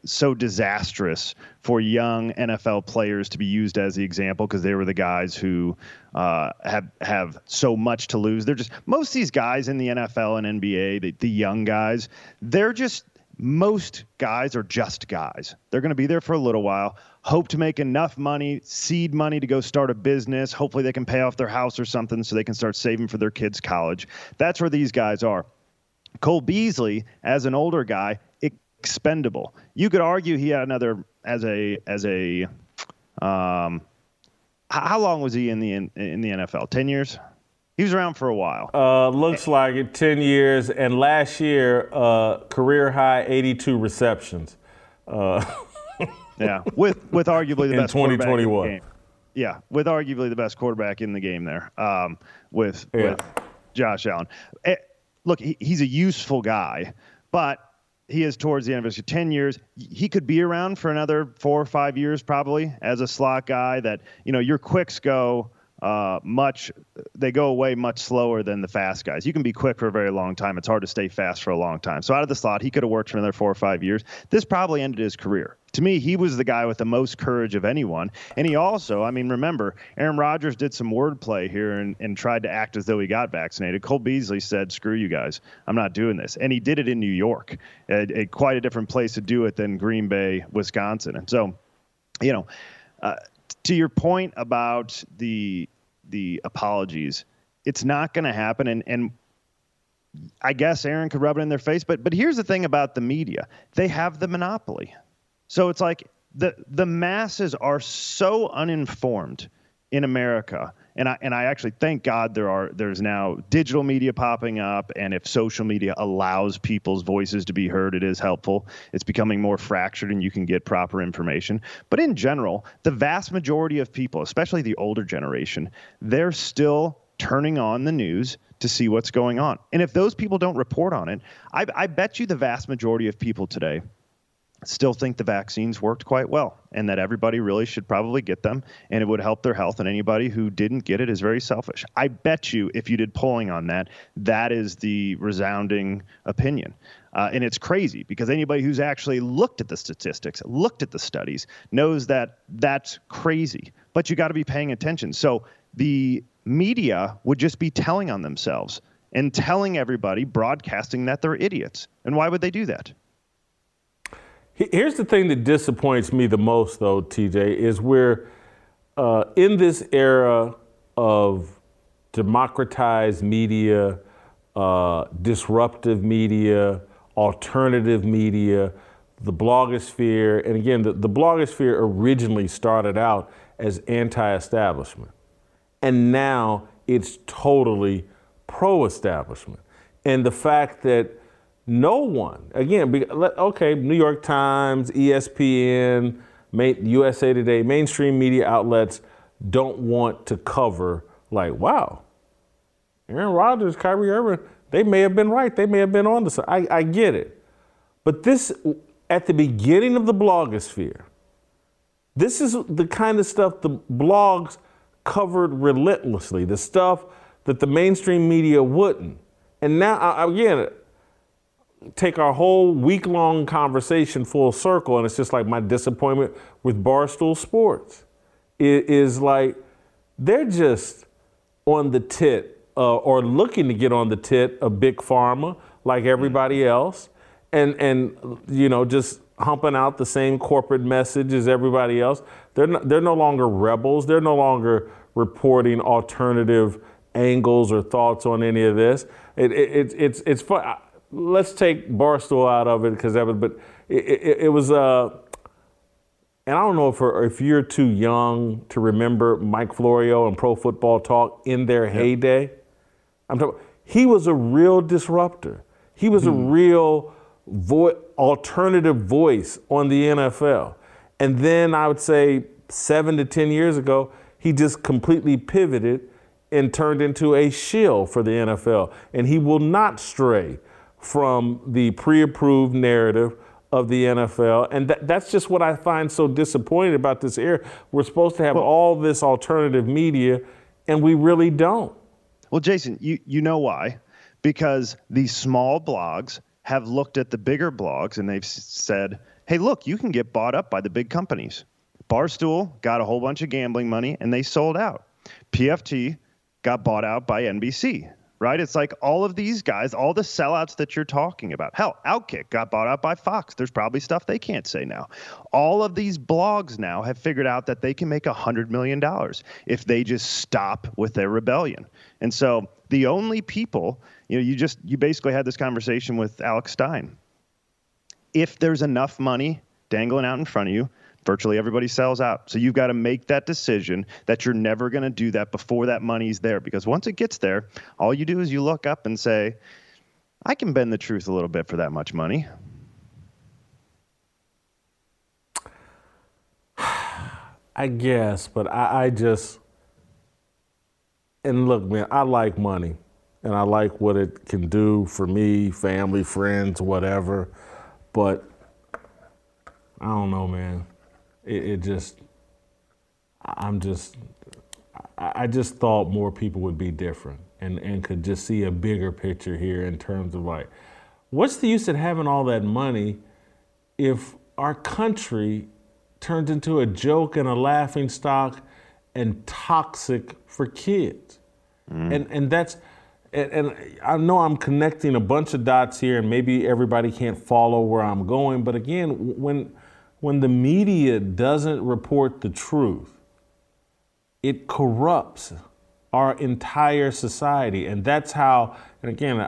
so disastrous for young NFL players to be used as the example because they were the guys who have so much to lose. They're just, most of these guys in the NFL and NBA, the young guys, they're just. Most guys are just guys. They're going to be there for a little while, hope to make enough money, seed money to go start a business. Hopefully they can pay off their house or something so they can start saving for their kids' college. That's where these guys are. Cole Beasley, as an older guy, expendable. You could argue he had another how long was he in the NFL? 10 years? He was around for a while. Looks like it, 10 years. And last year, career high 82 receptions. Yeah, with arguably the best quarterback in 2021. The game. Yeah, with arguably the best quarterback in the game there with Josh Allen. Look, he's a useful guy, but he is towards the end of his 10 years. He could be around for another 4 or 5 years probably as a slot guy that, you know, your quicks go – They go away much slower than the fast guys. You can be quick for a very long time. It's hard to stay fast for a long time. So out of the slot, he could have worked for another 4 or 5 years. This probably ended his career. To me, he was the guy with the most courage of anyone. And he also, I mean, remember, Aaron Rodgers did some wordplay here and tried to act as though he got vaccinated. Cole Beasley said, screw you guys, I'm not doing this. And he did it in New York, quite a different place to do it than Green Bay, Wisconsin. And so, you know, to your point about the apologies, it's not going to happen. And I guess Aaron could rub it in their face. But here's the thing about the media. They have the monopoly. So it's like the masses are so uninformed in America, and I actually thank God there's now digital media popping up, and if social media allows people's voices to be heard, it is helpful. It's becoming more fractured, and you can get proper information. But in general, the vast majority of people, especially the older generation, they're still turning on the news to see what's going on. And if those people don't report on it, I bet you the vast majority of people today still think the vaccines worked quite well and that everybody really should probably get them and it would help their health. And anybody who didn't get it is very selfish. I bet you if you did polling on that, that is the resounding opinion. And it's crazy because anybody who's actually looked at the statistics, looked at the studies, knows that that's crazy. But you got to be paying attention. So the media would just be telling on themselves and telling everybody, broadcasting that they're idiots. And why would they do that? Here's the thing that disappoints me the most, though, TJ, is we're in this era of democratized media, disruptive media, alternative media, the blogosphere. And again, the blogosphere originally started out as anti-establishment. And now it's totally pro-establishment. And the fact that no one, again, okay, New York Times, ESPN, USA Today, mainstream media outlets don't want to cover, like, wow, Aaron Rodgers, Kyrie Irving, they may have been right. They may have been on the side. I get it. But this, at the beginning of the blogosphere, this is the kind of stuff the blogs covered relentlessly, the stuff that the mainstream media wouldn't. And now, again, take our whole week-long conversation full circle, and it's just like my disappointment with Barstool Sports. It is like they're just on the tit or looking to get on the tit of Big Pharma like everybody else and you know, just humping out the same corporate message as everybody else. They're no longer rebels. They're no longer reporting alternative angles or thoughts on any of this. It's fun. Let's take Barstool out of it because that was, but it was, and I don't know if you're too young to remember Mike Florio and Pro Football Talk in their heyday. I'm talking. He was a real disruptor. He was a real alternative voice on the NFL. And then I would say 7 to 10 years ago, he just completely pivoted and turned into a shield for the NFL. And he will not stray from the pre-approved narrative of the NFL. And that's just what I find so disappointing about this era. We're supposed to have all this alternative media, and we really don't. Well, Jason, you know why? Because these small blogs have looked at the bigger blogs, and they've said, hey, look, you can get bought up by the big companies. Barstool got a whole bunch of gambling money, and they sold out. PFT got bought out by NBC. Right? It's like all of these guys, all the sellouts that you're talking about. Hell, Outkick got bought out by Fox. There's probably stuff they can't say now. All of these blogs now have figured out that they can make $100 million if they just stop with their rebellion. And so the only people, you know, you basically had this conversation with Alex Stein. If there's enough money dangling out in front of you, virtually everybody sells out. So you've got to make that decision that you're never going to do that before that money's there. Because once it gets there, all you do is you look up and say, I can bend the truth a little bit for that much money. I guess, but I just, and look, man, I like money and I like what it can do for me, family, friends, whatever. But I don't know, man. It just, I'm just, I just thought more people would be different and could just see a bigger picture here in terms of like, what's the use of having all that money if our country turns into a joke and a laughing stock and toxic for kids? Mm. And that's, and I know I'm connecting a bunch of dots here and maybe everybody can't follow where I'm going, but again, when the media doesn't report the truth, it corrupts our entire society. And that's how, and again,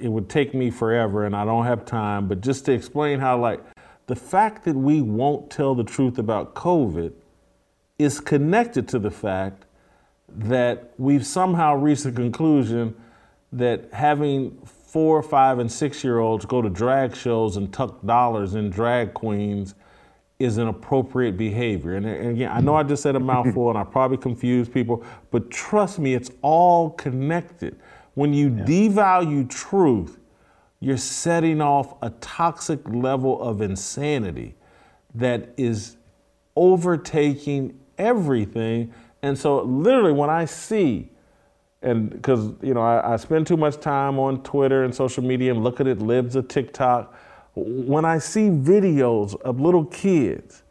it would take me forever and I don't have time, but just to explain how like the fact that we won't tell the truth about COVID is connected to the fact that we've somehow reached the conclusion that having 4-, 5-, and 6-year-olds go to drag shows and tuck dollars in drag queens is an appropriate behavior. And again, I know I just said a mouthful and I probably confused people, but trust me, it's all connected. When you devalue truth, you're setting off a toxic level of insanity that is overtaking everything. And so literally when I see, and because you know I spend too much time on Twitter and social media and look at it, libs of TikTok, when I see videos of little kids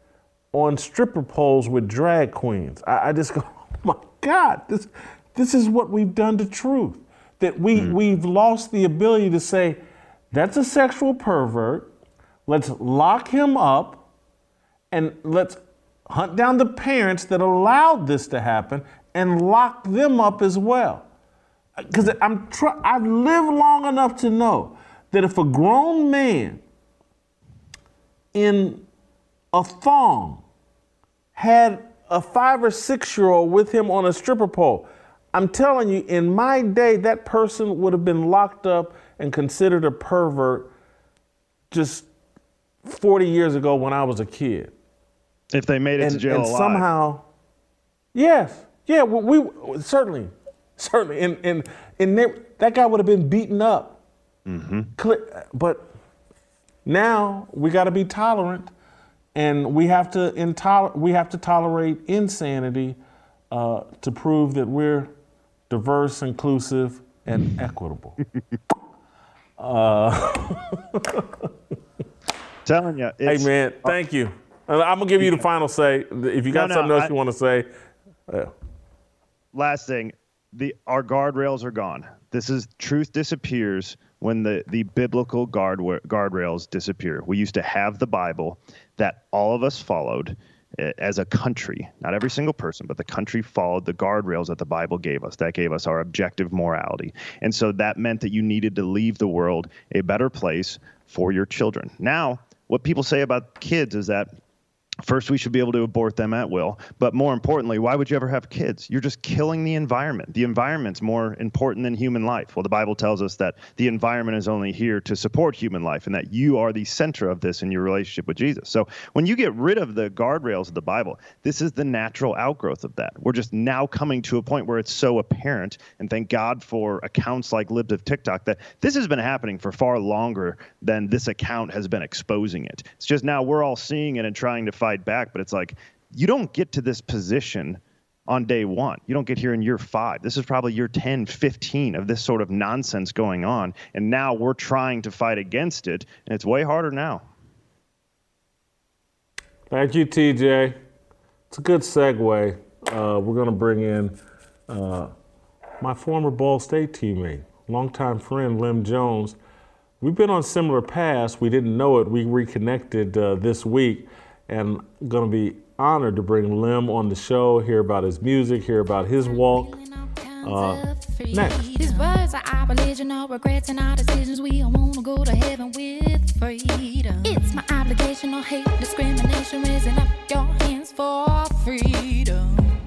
on stripper poles with drag queens, I just go, oh my God, this is what we've done to truth. That we've lost the ability to say, that's a sexual pervert, let's lock him up, and let's hunt down the parents that allowed this to happen and lock them up as well. Because I've lived long enough to know that if a grown man in a thong had a 5- or 6-year-old with him on a stripper pole, I'm telling you, in my day, that person would have been locked up and considered a pervert just 40 years ago when I was a kid. If they made it to jail alive. And somehow, we certainly. And that guy would have been beaten up. Mm-hmm. But now we got to be tolerant, and we have to tolerate insanity to prove that we're diverse, inclusive, and equitable. Telling you. Hey, man, thank you. I'm going to give you the final say. If you got something else you want to say. Yeah. Last thing, our guardrails are gone. Truth disappears when the biblical guardrails disappear. We used to have the Bible that all of us followed as a country. Not every single person, but the country followed the guardrails that the Bible gave us. That gave us our objective morality. And so that meant that you needed to leave the world a better place for your children. Now, what people say about kids is that first, we should be able to abort them at will. But more importantly, why would you ever have kids? You're just killing the environment. The environment's more important than human life. Well, the Bible tells us that the environment is only here to support human life and that you are the center of this in your relationship with Jesus. So when you get rid of the guardrails of the Bible, this is the natural outgrowth of that. We're just now coming to a point where it's so apparent, and thank God for accounts like Libs of TikTok, that this has been happening for far longer than this account has been exposing it. It's just now we're all seeing it and trying to fight back, but it's like, you don't get to this position on day one. You don't get here in year 5. This is probably year 10, 15 of this sort of nonsense going on. And now we're trying to fight against it. And it's way harder now. Thank you, TJ. It's a good segue. We're going to bring in my former Ball State teammate, longtime friend, Lem Jones. We've been on similar paths. We didn't know it. We reconnected this week. And going to be honored to bring Lem on the show, hear about his music, hear about his walk. Next. His words are our religion, our regrets and our decisions. We all want to go to heaven with freedom. It's my obligation, no hate, discrimination. Raising up your hands for freedom.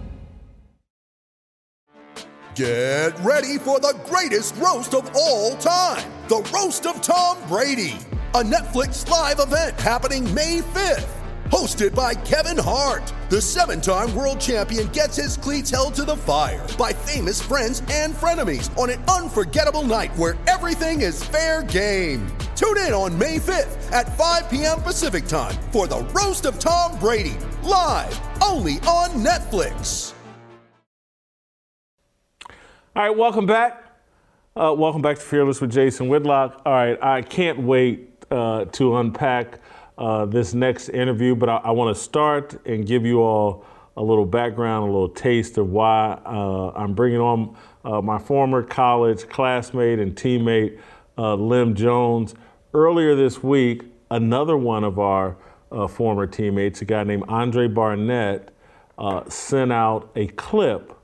Get ready for the greatest roast of all time. The Roast of Tom Brady. A Netflix live event happening May 5th. Hosted by Kevin Hart, the 7-time world champion gets his cleats held to the fire by famous friends and frenemies on an unforgettable night where everything is fair game. Tune in on May 5th at 5 p.m. Pacific time for The Roast of Tom Brady, live only on Netflix. All right, welcome back. Welcome back to Fearless with Jason Whitlock. All right, I can't wait to unpack this next interview, but I want to start and give you all a little background, a little taste of why I'm bringing on my former college classmate and teammate, Lem Jones. Earlier this week, another one of our former teammates, a guy named Andre Barnett, sent out a clip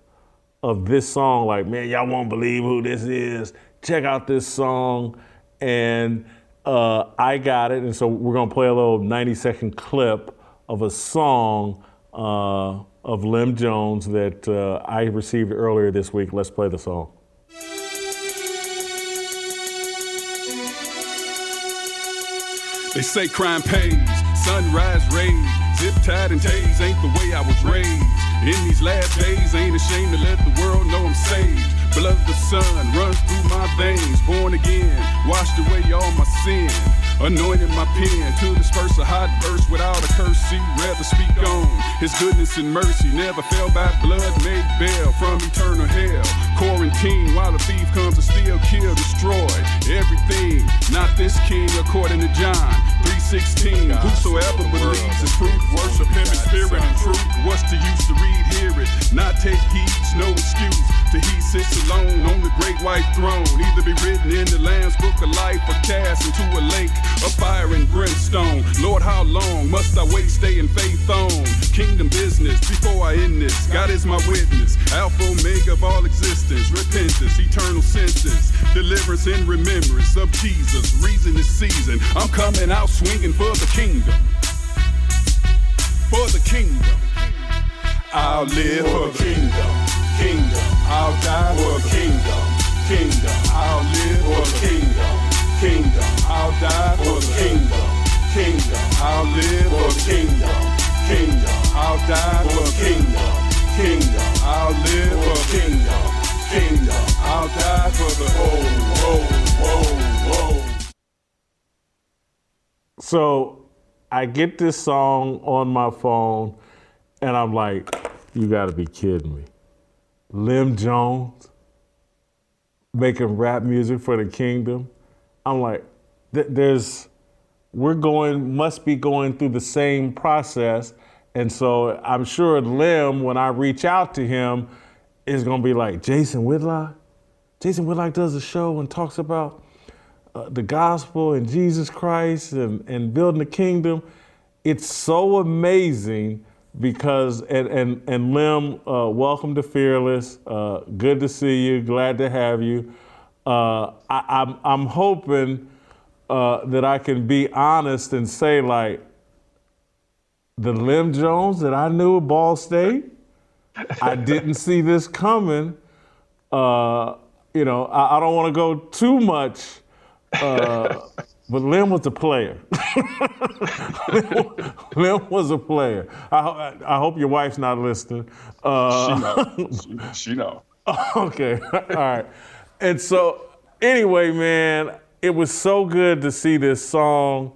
of this song, like, man, y'all won't believe who this is. Check out this song. And I got it. And so we're going to play a little 90-second clip of a song of Lem Jones that I received earlier this week. Let's play the song. They say crime pays, sunrise rays, zip tied and tased ain't the way I was raised. In these last days, ain't ashamed to let the world know I'm saved. Blood of the sun runs through my veins. Born again, washed away all my sin. Anointed my pen to disperse a hot verse without a curse. See, rather speak on His goodness and mercy. Never fell by blood, made bail from eternal hell. Quarantine while a thief comes to steal, kill, destroy everything. Not this king, according to John 3:16. Whosoever believes is proof. Worship Him in spirit and truth. What's the use to read, hear it? Not take heed, no excuse. To he sits alone on the great white throne. Either be written in the Lamb's book of life or cast into a lake of fire and brimstone. Lord, how long must I wait, stay in faith on kingdom business before I end this? God is my witness, Alpha Omega of all existence, repentance, eternal sentence, deliverance in remembrance of Jesus, reason is season. I'm coming out swinging for the kingdom, for the kingdom. I'll live for the kingdom, kingdom. I'll die for the kingdom, kingdom. I'll live for the kingdom, kingdom. I'll die for the kingdom, kingdom. I'll live for the kingdom, kingdom. I'll die for the kingdom, kingdom. I'll live for the kingdom, kingdom. I'll die for the So I get this song on my phone and I'm like, you gotta be kidding me. Lem Jones making rap music for the kingdom. I'm like, we must be going through the same process. And so I'm sure Lem, when I reach out to him, is going to be like, Jason Whitlock? Jason Whitlock does a show and talks about the gospel and Jesus Christ and building the kingdom. It's so amazing because, and Lem, welcome to Fearless. Good to see you, glad to have you. I'm hoping that I can be honest and say, like, the Lem Jones that I knew at Ball State, I didn't see this coming. I don't want to go too much, but Lem was a player. Lem was a player. I hope your wife's not listening. She know. Okay, all right. And so, anyway, man, it was so good to see this song.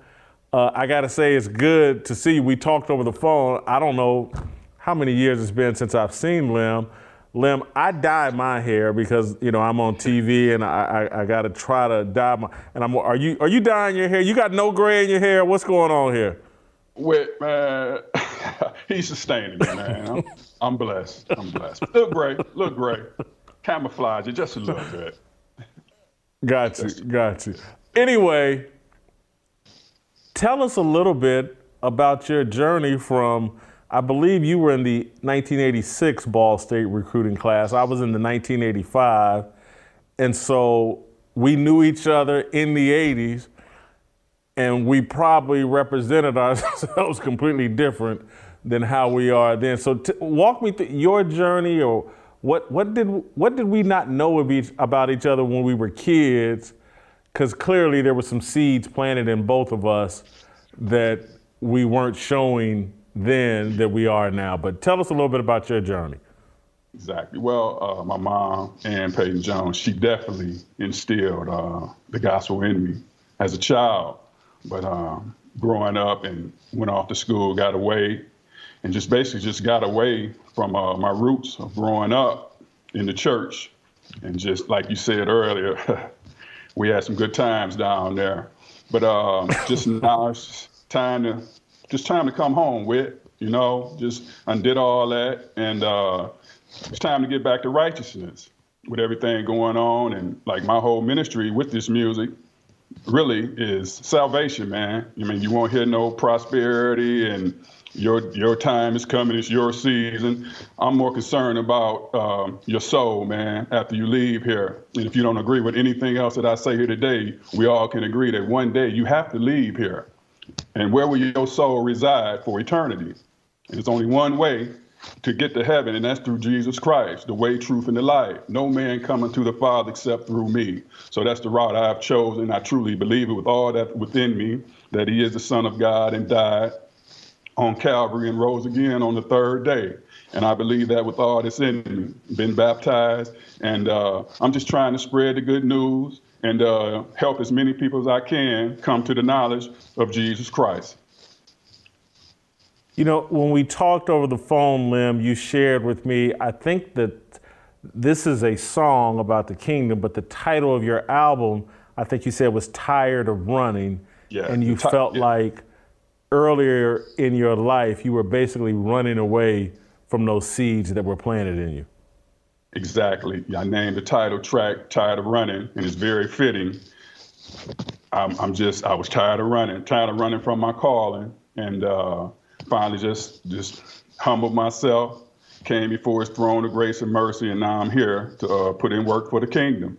I got to say, it's good to see. We talked over the phone. I don't know how many years it's been since I've seen Lem. Lem, I dye my hair because, I'm on TV and I got to try to dye my – are you dyeing your hair? You got no gray in your hair? What's going on here? He's sustaining me, man. I'm blessed. Look great. Camouflage it just a little bit. Got you. Anyway, tell us a little bit about your journey from, I believe you were in the 1986 Ball State recruiting class. I was in the 1985. And so we knew each other in the 80s, and we probably represented ourselves completely different than how we are then. So walk me through your journey, or What did we not know about each other when we were kids? Because clearly there were some seeds planted in both of us that we weren't showing then that we are now. But tell us a little bit about your journey. Exactly. Well, my mom, Ann Payton Jones, she definitely instilled the gospel in me as a child. But growing up and went off to school, got away, and just basically got away from my roots of growing up in the church. And just like you said earlier, we had some good times down there. But just now it's time to come home with, you know, just undid all that. And it's time to get back to righteousness with everything going on. And like my whole ministry with this music really is salvation, man. I mean, you won't hear no prosperity and your time is coming, it's your season. I'm more concerned about your soul, man, after you leave here. And if you don't agree with anything else that I say here today, we all can agree that one day you have to leave here. And where will your soul reside for eternity? And it's only one way to get to heaven, and that's through Jesus Christ, the way, truth, and the life. No man cometh to the Father except through me. So that's the route I've chosen. I truly believe it with all that within me, that he is the Son of God and died on Calvary and rose again on the third day. And I believe that with all that's in me, been baptized. And I'm just trying to spread the good news and help as many people as I can come to the knowledge of Jesus Christ. You know, when we talked over the phone, Lem, you shared with me, I think that this is a song about the kingdom, but the title of your album, I think you said, was Tired of Running. Yeah, and you felt like earlier in your life, you were basically running away from those seeds that were planted in you. Exactly. I named the title track Tired of Running, and it's very fitting. I was tired of running from my calling, and finally just humbled myself, came before his throne of grace and mercy, and now I'm here to put in work for the kingdom.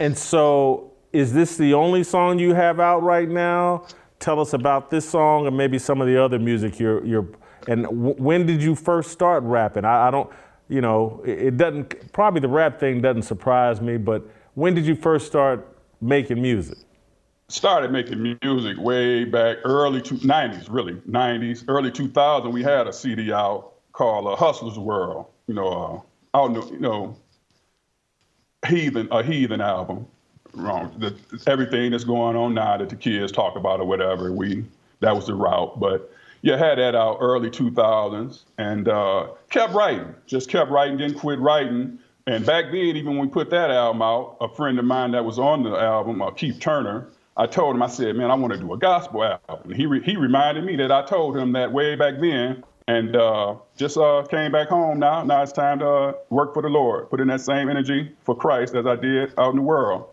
And so, is this the only song you have out right now? Tell us about this song and maybe some of the other music you're. And when did you first start rapping? I don't, you know, it doesn't, probably the rap thing doesn't surprise me, but when did you first start making music? Started making music way back early 90s, really, 90s. Early 2000, we had a CD out called Hustler's World, you know, a heathen album. Wrong. Everything that's going on now that the kids talk about or whatever, that was the route. But yeah, had that out early 2000s and kept writing, didn't quit writing. And back then, even when we put that album out, a friend of mine that was on the album, Keith Turner, I told him, I said, man, I want to do a gospel album. And he reminded me that I told him that way back then, and just came back home now. Now it's time to work for the Lord, put in that same energy for Christ as I did out in the world.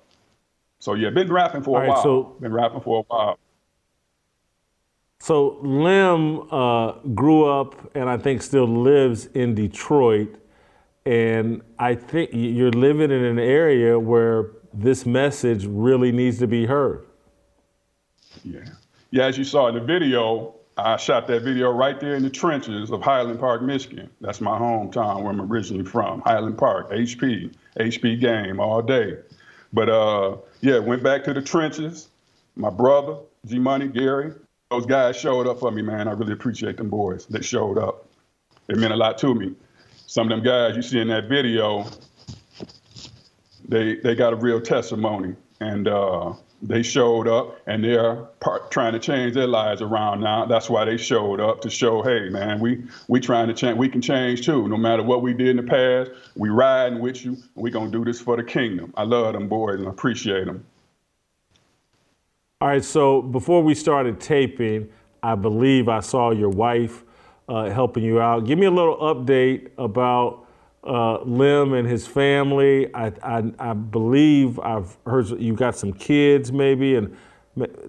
So yeah, been rapping for a while. So Lem grew up and I think still lives in Detroit. And I think you're living in an area where this message really needs to be heard. Yeah. Yeah, as you saw in the video, I shot that video right there in the trenches of Highland Park, Michigan. That's my hometown where I'm originally from, Highland Park, HP game all day. But went back to the trenches. My brother, G Money, Gary, those guys showed up for me, man. I really appreciate them boys that showed up. It meant a lot to me. Some of them guys you see in that video, they got a real testimony, and they showed up, and they're trying to change their lives around now. That's why they showed up, to show, hey, man, we trying to change. We can change too. No matter what we did in the past, we riding with you. We gonna do this for the kingdom. I love them boys and appreciate them. All right. So before we started taping, I believe I saw your wife helping you out. Give me a little update about Lem and his family. I believe I've heard you got some kids, maybe, and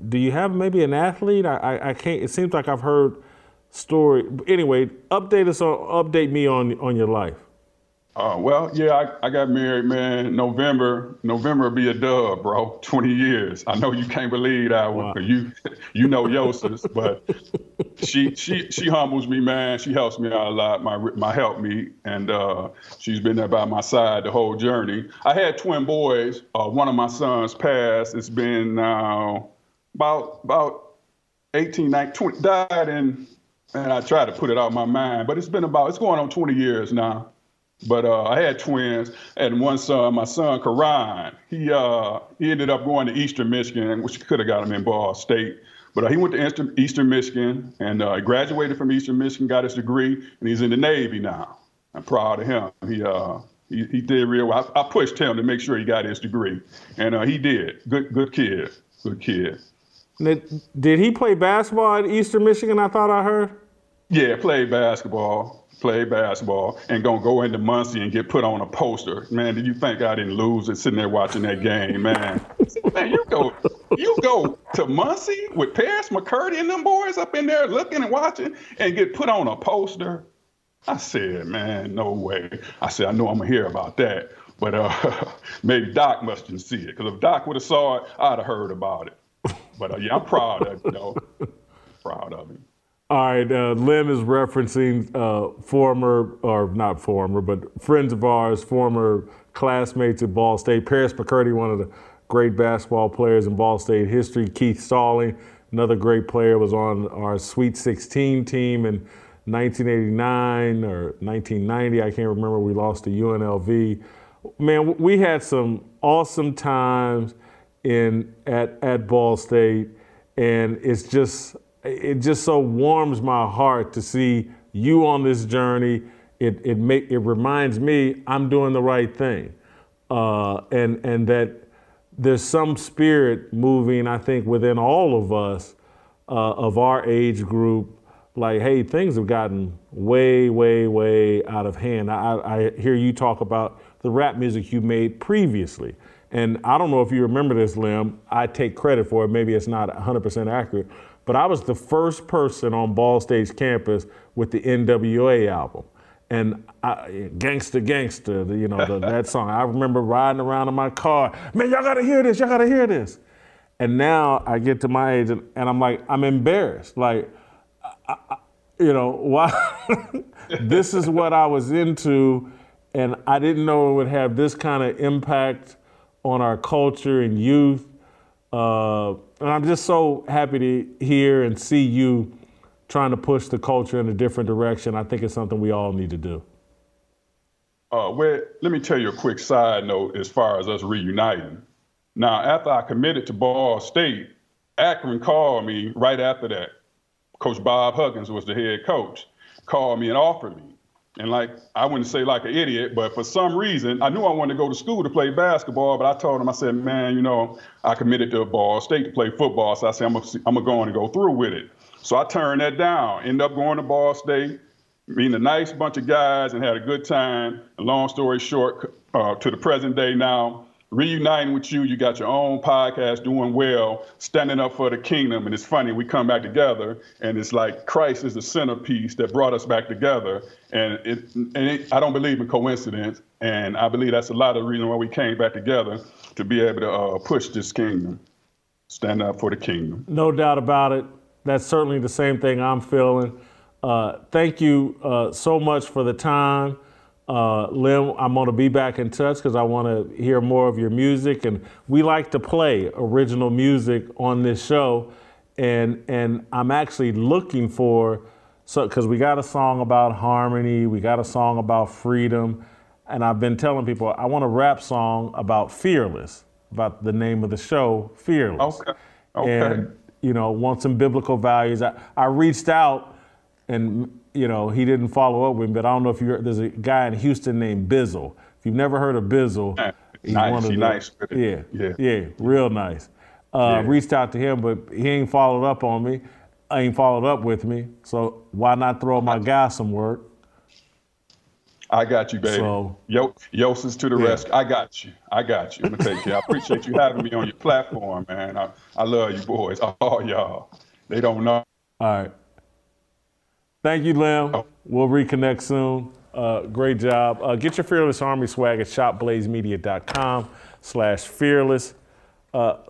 do you have maybe an athlete? I can't. It seems like I've heard story. Anyway, update me on your life. I got married, man. November will be a dub, bro. 20 years. I know you can't believe that one. Wow. You know Yosis, but she humbles me, man. She helps me out a lot. My help me, and she's been there by my side the whole journey. I had twin boys. One of my sons passed. It's been now about 18, 19, 20. Died in, and I try to put it out of my mind, but it's going on 20 years now. But I had twins, and one son, my son, Karan, he ended up going to Eastern Michigan, which could have got him in Ball State. But he went to Eastern Michigan, and he graduated from Eastern Michigan, got his degree, and he's in the Navy now. I'm proud of him. He He did real well. I pushed him to make sure he got his degree, and he did. Good kid. Did he play basketball at Eastern Michigan, I thought I heard? Yeah, played basketball, and going to go into Muncie and get put on a poster. Man, did you think I didn't lose it sitting there watching that game, man? Man, you go to Muncie with Paris McCurdy and them boys up in there looking and watching and get put on a poster. I said, man, no way. I said, I know I'm going to hear about that. But maybe Doc must have seen it, because if Doc would have saw it, I'd have heard about it. But yeah, I'm proud of him, though. Proud of him. All right, Lem is referencing but friends of ours, former classmates at Ball State. Paris McCurdy, one of the great basketball players in Ball State history. Keith Stalling, another great player, was on our Sweet 16 team in 1989 or 1990. I can't remember. We lost to UNLV. Man, we had some awesome times at Ball State, and it just so warms my heart to see you on this journey. It reminds me I'm doing the right thing, and that there's some spirit moving, I think, within all of us of our age group. Like, hey, things have gotten way, way, way out of hand. I hear you talk about the rap music you made previously. And I don't know if you remember this, Lem. I take credit for it. Maybe it's not 100% accurate. But I was the first person on Ball State's campus with the NWA album. And Gangsta Gangsta, that song. I remember riding around in my car. Man, y'all got to hear this. Y'all got to hear this. And now I get to my age and I'm like, I'm embarrassed. Like, why? This is what I was into. And I didn't know it would have this kind of impact on our culture and youth. And I'm just so happy to hear and see you trying to push the culture in a different direction. I think it's something we all need to do. Well, let me tell you a quick side note as far as us reuniting. Now, after I committed to Ball State, Akron called me right after that. Coach Bob Huggins was the head coach, called me and offered me. And I wouldn't say like an idiot, but for some reason, I knew I wanted to go to school to play basketball, but I told him, I said, man, I committed to Ball State to play football. So I said, I'm going to go through with it. So I turned that down, ended up going to Ball State, meeting a nice bunch of guys and had a good time. And long story short, to the present day now, reuniting with you, you got your own podcast, doing well, standing up for the kingdom. And it's funny, we come back together and it's like Christ is the centerpiece that brought us back together. And I don't believe in coincidence. And I believe that's a lot of the reason why we came back together, to be able to push this kingdom, stand up for the kingdom. No doubt about it. That's certainly the same thing I'm feeling. Thank you so much for the time. Lem, I'm going to be back in touch because I want to hear more of your music. And we like to play original music on this show. And I'm actually looking for, because we got a song about harmony, we got a song about freedom. And I've been telling people, I want a rap song about Fearless, about the name of the show, Fearless. Okay. And, want some biblical values. I reached out and he didn't follow up with me, but I don't know if you heard, there's a guy in Houston named Bizzle. If you've never heard of Bizzle, he's nice, nice. Yeah, real nice. Reached out to him, but he ain't followed up on me. I ain't followed up with me, so why not throw my guy some work? I got you, baby. So, Yos is to the rescue. I got you. I'm gonna take you. I appreciate you having me on your platform, man. I love you boys. All y'all. They don't know. All right. Thank you, Lem. We'll reconnect soon. Great job. Get your Fearless Army swag at shopblazemedia.com/fearless.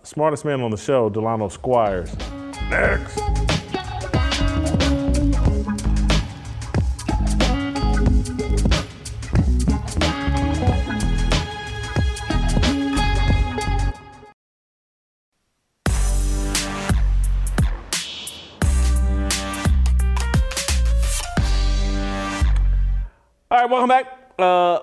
Smartest man on the show, Delano Squires. Next. All right, welcome back.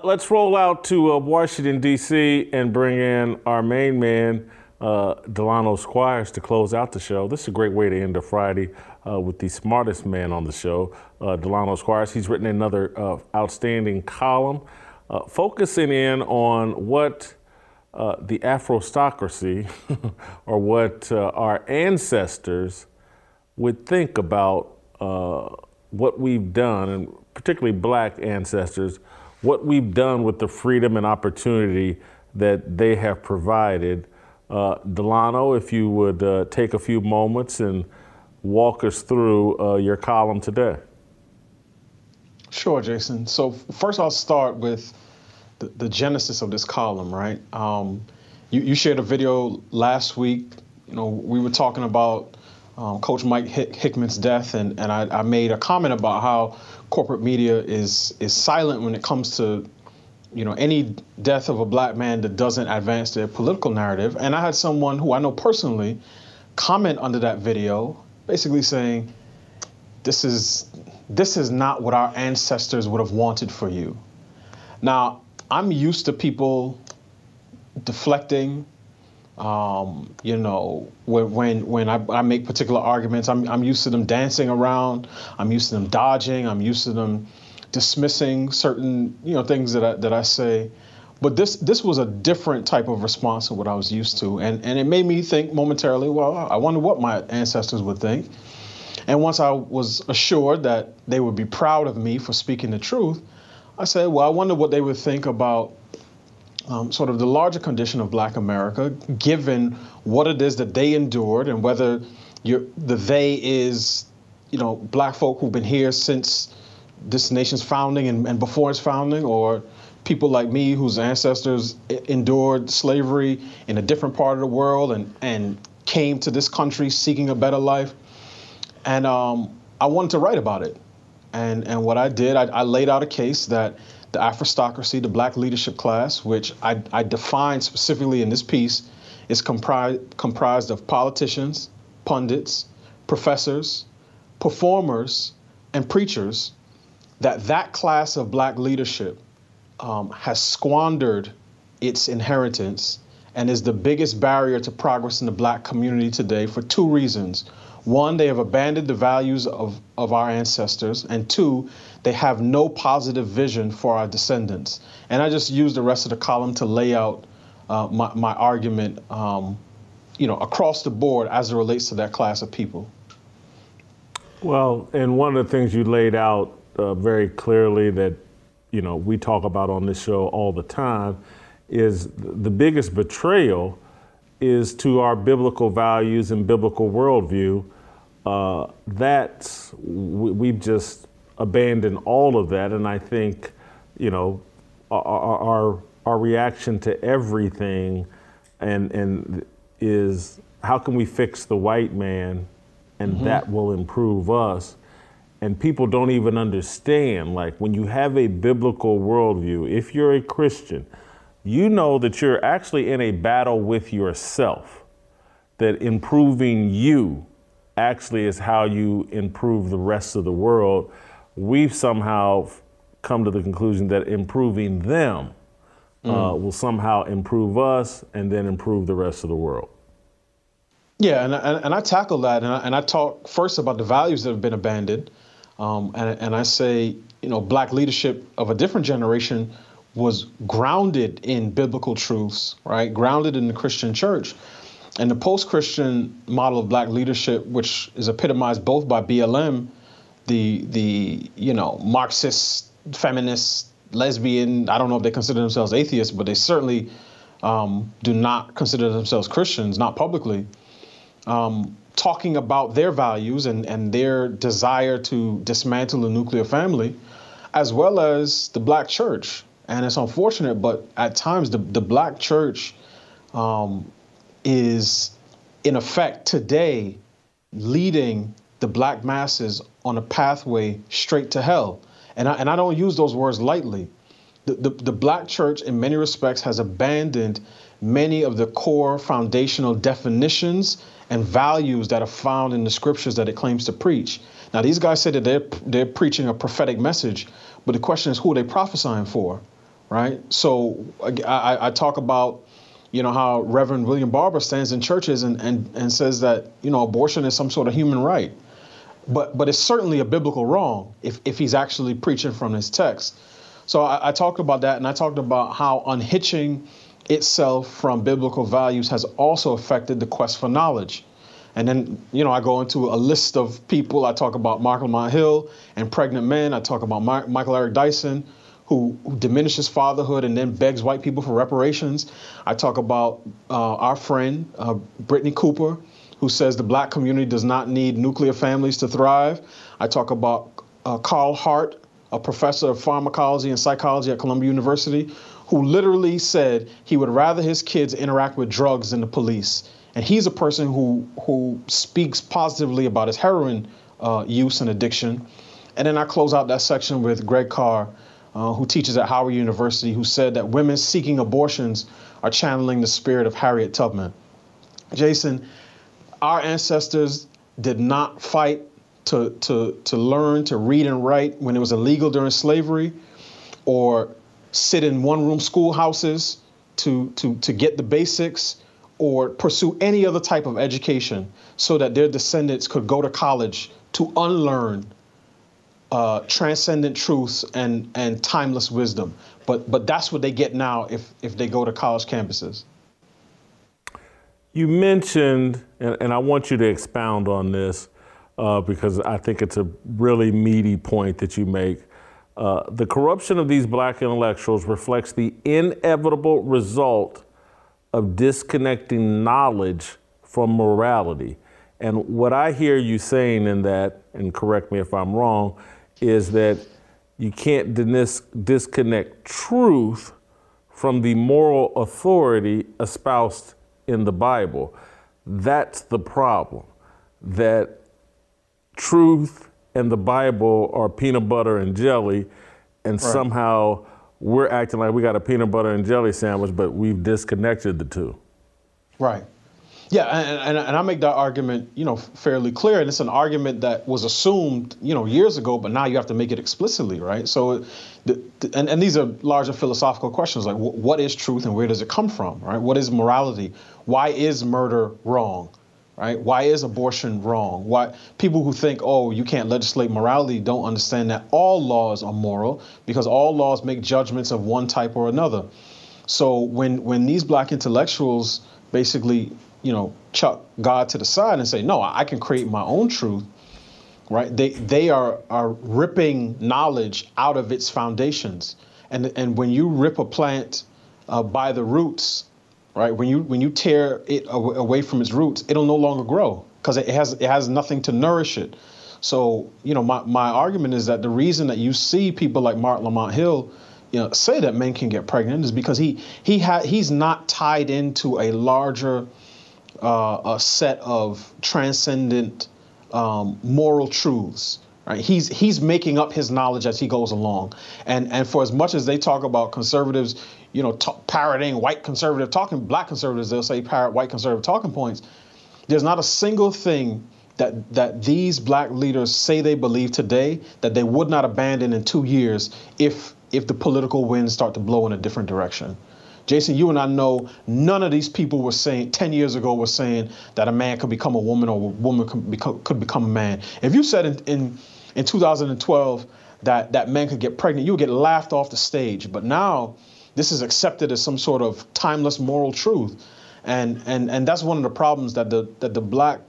Let's roll out to Washington, D.C. and bring in our main man, Delano Squires, to close out the show. This is a great way to end a Friday with the smartest man on the show, Delano Squires. He's written another outstanding column focusing in on what the Afrostocracy or what our ancestors would think about what we've done, and particularly black ancestors, what we've done with the freedom and opportunity that they have provided. Delano, if you would take a few moments and walk us through your column today. Sure, Jason. So first I'll start with the genesis of this column, right? You shared a video last week. You know, we were talking about Coach Mike Hickman's death, and I made a comment about how corporate media is silent when it comes to, you know, any death of a black man that doesn't advance their political narrative. And I had someone who I know personally comment under that video, basically saying, this is not what our ancestors would have wanted for you. Now, I'm used to people deflecting. You know, when I make particular arguments, I'm used to them dancing around. I'm used to them dodging. I'm used to them dismissing certain, you know, things that I say. But this was a different type of response to what I was used to. And it made me think momentarily, well, I wonder what my ancestors would think. And once I was assured that they would be proud of me for speaking the truth, I said, well, I wonder what they would think about sort of the larger condition of black America, given what it is that they endured, and whether the they is, you know, black folk who've been here since this nation's founding and before its founding, or people like me whose ancestors endured slavery in a different part of the world and came to this country seeking a better life. And I wanted to write about it. And what I did, I laid out a case that the Afrostocracy, the black leadership class, which I defined specifically in this piece, is comprised of politicians, pundits, professors, performers, and preachers, that class of black leadership has squandered its inheritance and is the biggest barrier to progress in the black community today for two reasons. One, they have abandoned the values of our ancestors, and two, they have no positive vision for our descendants. And I just used the rest of the column to lay out my argument, you know, across the board as it relates to that class of people. Well, and one of the things you laid out very clearly that, you know, we talk about on this show all the time is the biggest betrayal is to our biblical values and biblical worldview. We've just abandoned all of that, and I think, you know, our reaction to everything and is how can we fix the white man, and mm-hmm. that will improve us. And people don't even understand, like, when you have a biblical worldview, if you're a Christian, you know that you're actually in a battle with yourself, that improving you actually is how you improve the rest of the world. We've somehow come to the conclusion that improving them will somehow improve us and then improve the rest of the world. Yeah, and I tackle that, and I talk first about the values that have been abandoned, and I say, you know, black leadership of a different generation was grounded in biblical truths, right? Grounded in the Christian church. And the post-Christian model of black leadership, which is epitomized both by BLM, the you know, Marxist, feminist, lesbian, I don't know if they consider themselves atheists, but they certainly do not consider themselves Christians, not publicly, talking about their values and their desire to dismantle the nuclear family, as well as the black church. And it's unfortunate, but at times the black church is, in effect today, leading the black masses on a pathway straight to hell. And I don't use those words lightly. The black church, in many respects, has abandoned many of the core foundational definitions and values that are found in the scriptures that it claims to preach. Now, these guys say that they're preaching a prophetic message, but the question is, who are they prophesying for? Right? So I talk about, you know, how Reverend William Barber stands in churches and says that, you know, abortion is some sort of human right. But it's certainly a biblical wrong if he's actually preaching from his text. So I talked about that, and I talked about how unhitching itself from biblical values has also affected the quest for knowledge. And then, you know, I go into a list of people. I talk about Mark Lamont Hill and pregnant men. I talk about Michael Eric Dyson, who diminishes fatherhood and then begs white people for reparations. I talk about our friend, Brittany Cooper, who says the black community does not need nuclear families to thrive. I talk about Carl Hart, a professor of pharmacology and psychology at Columbia University, who literally said he would rather his kids interact with drugs than the police. And he's a person who speaks positively about his heroin use and addiction. And then I close out that section with Greg Carr, who teaches at Howard University, who said that women seeking abortions are channeling the spirit of Harriet Tubman. Jason, our ancestors did not fight to learn to read and write when it was illegal during slavery, or sit in one-room schoolhouses to get the basics, or pursue any other type of education so that their descendants could go to college to unlearn transcendent truths and timeless wisdom. But that's what they get now if they go to college campuses. You mentioned, and I want you to expound on this because I think it's a really meaty point that you make. The corruption of these black intellectuals reflects the inevitable result of disconnecting knowledge from morality. And what I hear you saying in that, and correct me if I'm wrong, is that you can't disconnect truth from the moral authority espoused in the Bible. That's the problem, that truth and the Bible are peanut butter and jelly, and right. Somehow we're acting like we got a peanut butter and jelly sandwich, but we've disconnected the two. Right. Yeah, and I make that argument, you know, fairly clear, and it's an argument that was assumed, you know, years ago, but now you have to make it explicitly, right? So, and these are larger philosophical questions, like what is truth and where does it come from, right? What is morality? Why is murder wrong, right? Why is abortion wrong? Why people who think, oh, you can't legislate morality, don't understand that all laws are moral because all laws make judgments of one type or another. So when these black intellectuals basically, you know, chuck God to the side and say, no, I can create my own truth, right? They are ripping knowledge out of its foundations. And when you rip a plant by the roots, right, when you tear it away from its roots, it'll no longer grow because it has nothing to nourish it. So, you know, my argument is that the reason that you see people like Mark Lamont Hill, you know, say that men can get pregnant is because he's not tied into a larger a set of transcendent moral truths. Right? He's making up his knowledge as he goes along, and for as much as they talk about conservatives, you know, parroting white conservative talking, black conservatives, they'll say parrot white conservative talking points. There's not a single thing that these black leaders say they believe today that they would not abandon in 2 years if the political winds start to blow in a different direction. Jason, you and I know none of these people were saying 10 years ago were saying that a man could become a woman or a woman could become a man. If you said in 2012 that men could get pregnant, you would get laughed off the stage. But now this is accepted as some sort of timeless moral truth. And that's one of the problems that the black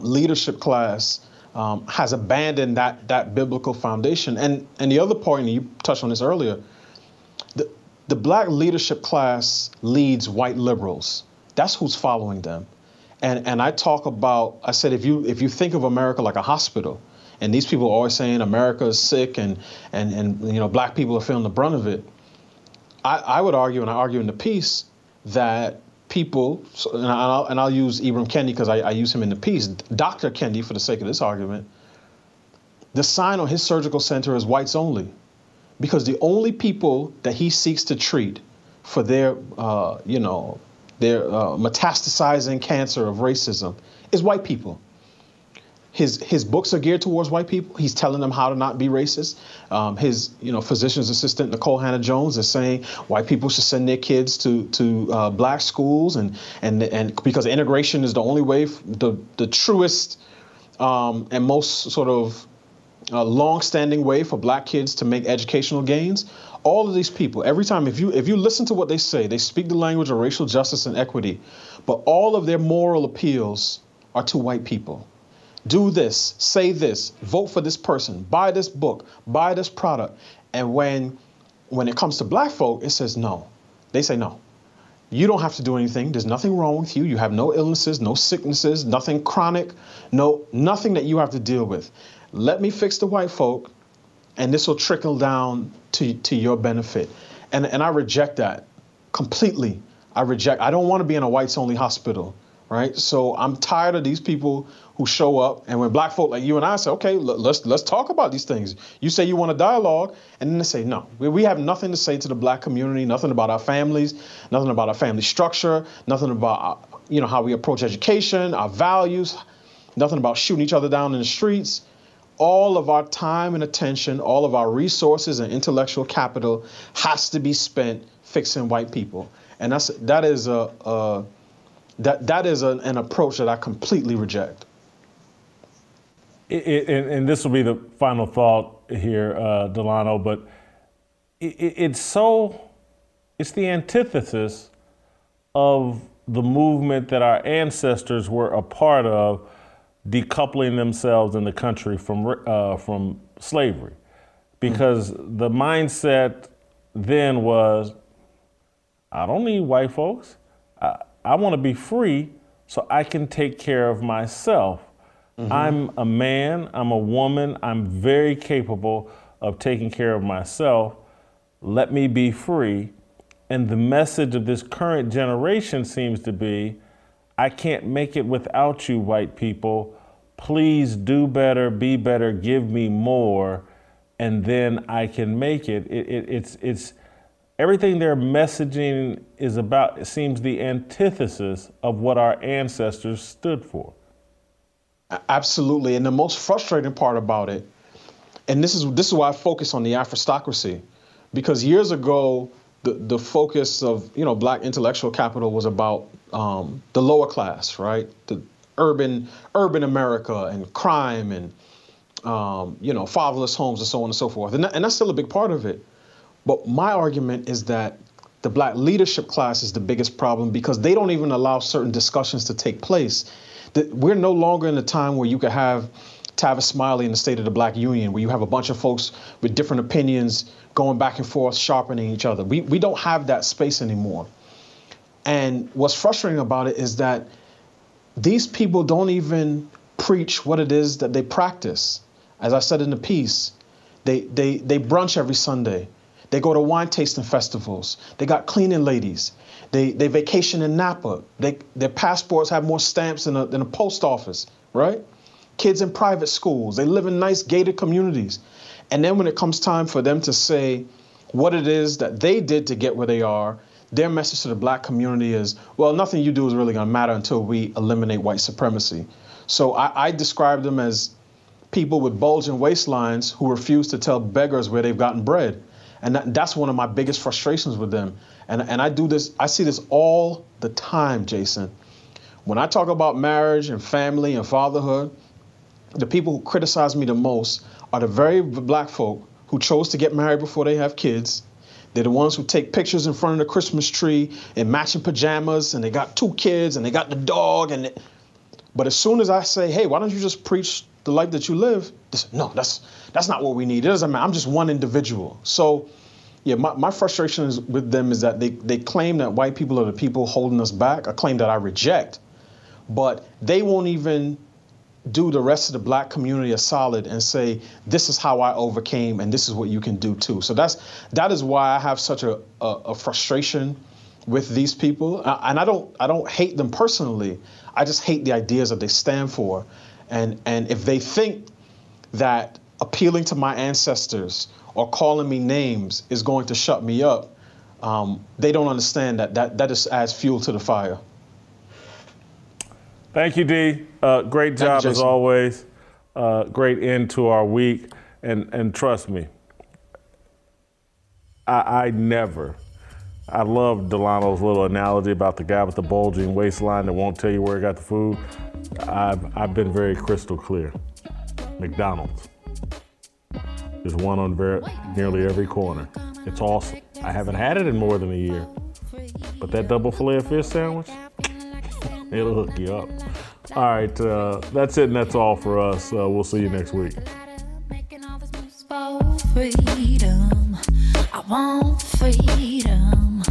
leadership class has abandoned that biblical foundation. And the other point, and you touched on this earlier, the black leadership class leads white liberals. That's who's following them. And I talk about, I said, if you think of America like a hospital, and these people are always saying America is sick and you know, black people are feeling the brunt of it. I would argue, and I argue in the piece, that people, and I'll use Ibram Kendi because I use him in the piece, Dr. Kendi for the sake of this argument, the sign on his surgical center is whites only. Because the only people that he seeks to treat for their metastasizing cancer of racism is white people. His books are geared towards white people. He's telling them how to not be racist. His physician's assistant Nicole Hannah Jones is saying white people should send their kids to black schools and because integration is the only way, the truest and most sort of a long-standing way for black kids to make educational gains. All of these people, every time, if you listen to what they say, they speak the language of racial justice and equity, but all of their moral appeals are to white people. Do this, say this, vote for this person, buy this book, buy this product. And when it comes to black folk, it says no. They say no. You don't have to do anything. There's nothing wrong with you. You have no illnesses, no sicknesses, nothing chronic, nothing that you have to deal with. Let me fix the white folk, and this will trickle down to your benefit. And I reject that completely. I don't want to be in a whites-only hospital, right? So I'm tired of these people who show up, and when black folk like you and I say, okay, let's talk about these things. You say you want a dialogue, and then they say, no, we have nothing to say to the black community, nothing about our families, nothing about our family structure, nothing about how we approach education, our values, nothing about shooting each other down in the streets. All of our time and attention, all of our resources and intellectual capital has to be spent fixing white people, and that is an approach that I completely reject. And this will be the final thought here, Delano. But it's the antithesis of the movement that our ancestors were a part of, decoupling themselves in the country from slavery, because the mindset then was, I don't need white folks. I want to be free so I can take care of myself. Mm-hmm. I'm a man, I'm a woman, I'm very capable of taking care of myself. Let me be free. And the message of this current generation seems to be, I can't make it without you, white people. Please do better, be better, give me more, and then I can make it. It's everything their messaging is about. It seems the antithesis of what our ancestors stood for. Absolutely, and the most frustrating part about it, and this is why I focus on the Afrostocracy, because years ago, the focus of black intellectual capital was about the lower class, right? The urban America and crime and fatherless homes and so on and so forth, and that's still a big part of it. But my argument is that the black leadership class is the biggest problem because they don't even allow certain discussions to take place. We're no longer in a time where you could have Tavis Smiley in the State of the Black Union, where you have a bunch of folks with different opinions going back and forth, sharpening each other. We don't have that space anymore. And what's frustrating about it is that these people don't even preach what it is that they practice. As I said in the piece, they brunch every Sunday. They go to wine tasting festivals. They got cleaning ladies. They vacation in Napa. Their passports have more stamps than a post office, right? Kids in private schools. They live in nice gated communities. And then when it comes time for them to say what it is that they did to get where they are, their message to the black community is, well, nothing you do is really going to matter until we eliminate white supremacy. So I describe them as people with bulging waistlines who refuse to tell beggars where they've gotten bread. And that's one of my biggest frustrations with them. And I do this, I see this all the time, Jason. When I talk about marriage and family and fatherhood, the people who criticize me the most are the very black folk who chose to get married before they have kids. They're the ones who take pictures in front of the Christmas tree in matching pajamas, and they got two kids and they got the dog. But as soon as I say, hey, why don't you just preach the life that you live? They say, no, that's not what we need. It doesn't matter. I'm just one individual. So, yeah, my frustration is with them is that they claim that white people are the people holding us back, a claim that I reject, but they won't even do the rest of the black community a solid and say, this is how I overcame and this is what you can do too. So that is why I have such a frustration with these people. And I don't hate them personally. I just hate the ideas that they stand for. And if they think that appealing to my ancestors or calling me names is going to shut me up, they don't understand that just adds fuel to the fire. Thank you, D. Great job, as always. Great end to our week. And trust me, I love Delano's little analogy about the guy with the bulging waistline that won't tell you where he got the food. I've been very crystal clear. McDonald's. There's one on nearly every corner. It's awesome. I haven't had it in more than a year. But that double filet of fish sandwich, it'll hook you up. All right, that's it and that's all for us. We'll see you next week. Freedom. I want freedom.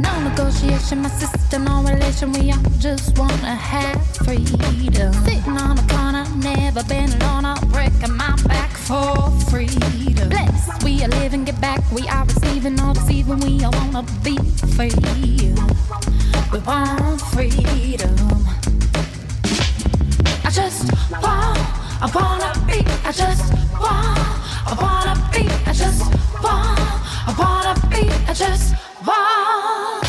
No negotiation, my sister, no relation. We all just want to have freedom. Sitting on a corner, never been alone. I'm breaking my back for freedom. Blessed, we are living, get back. We are receiving, all deceiving. We all want to be free. We want freedom. I just want, I want to be, I just want, I want to be, I just want, I want to be, I just want.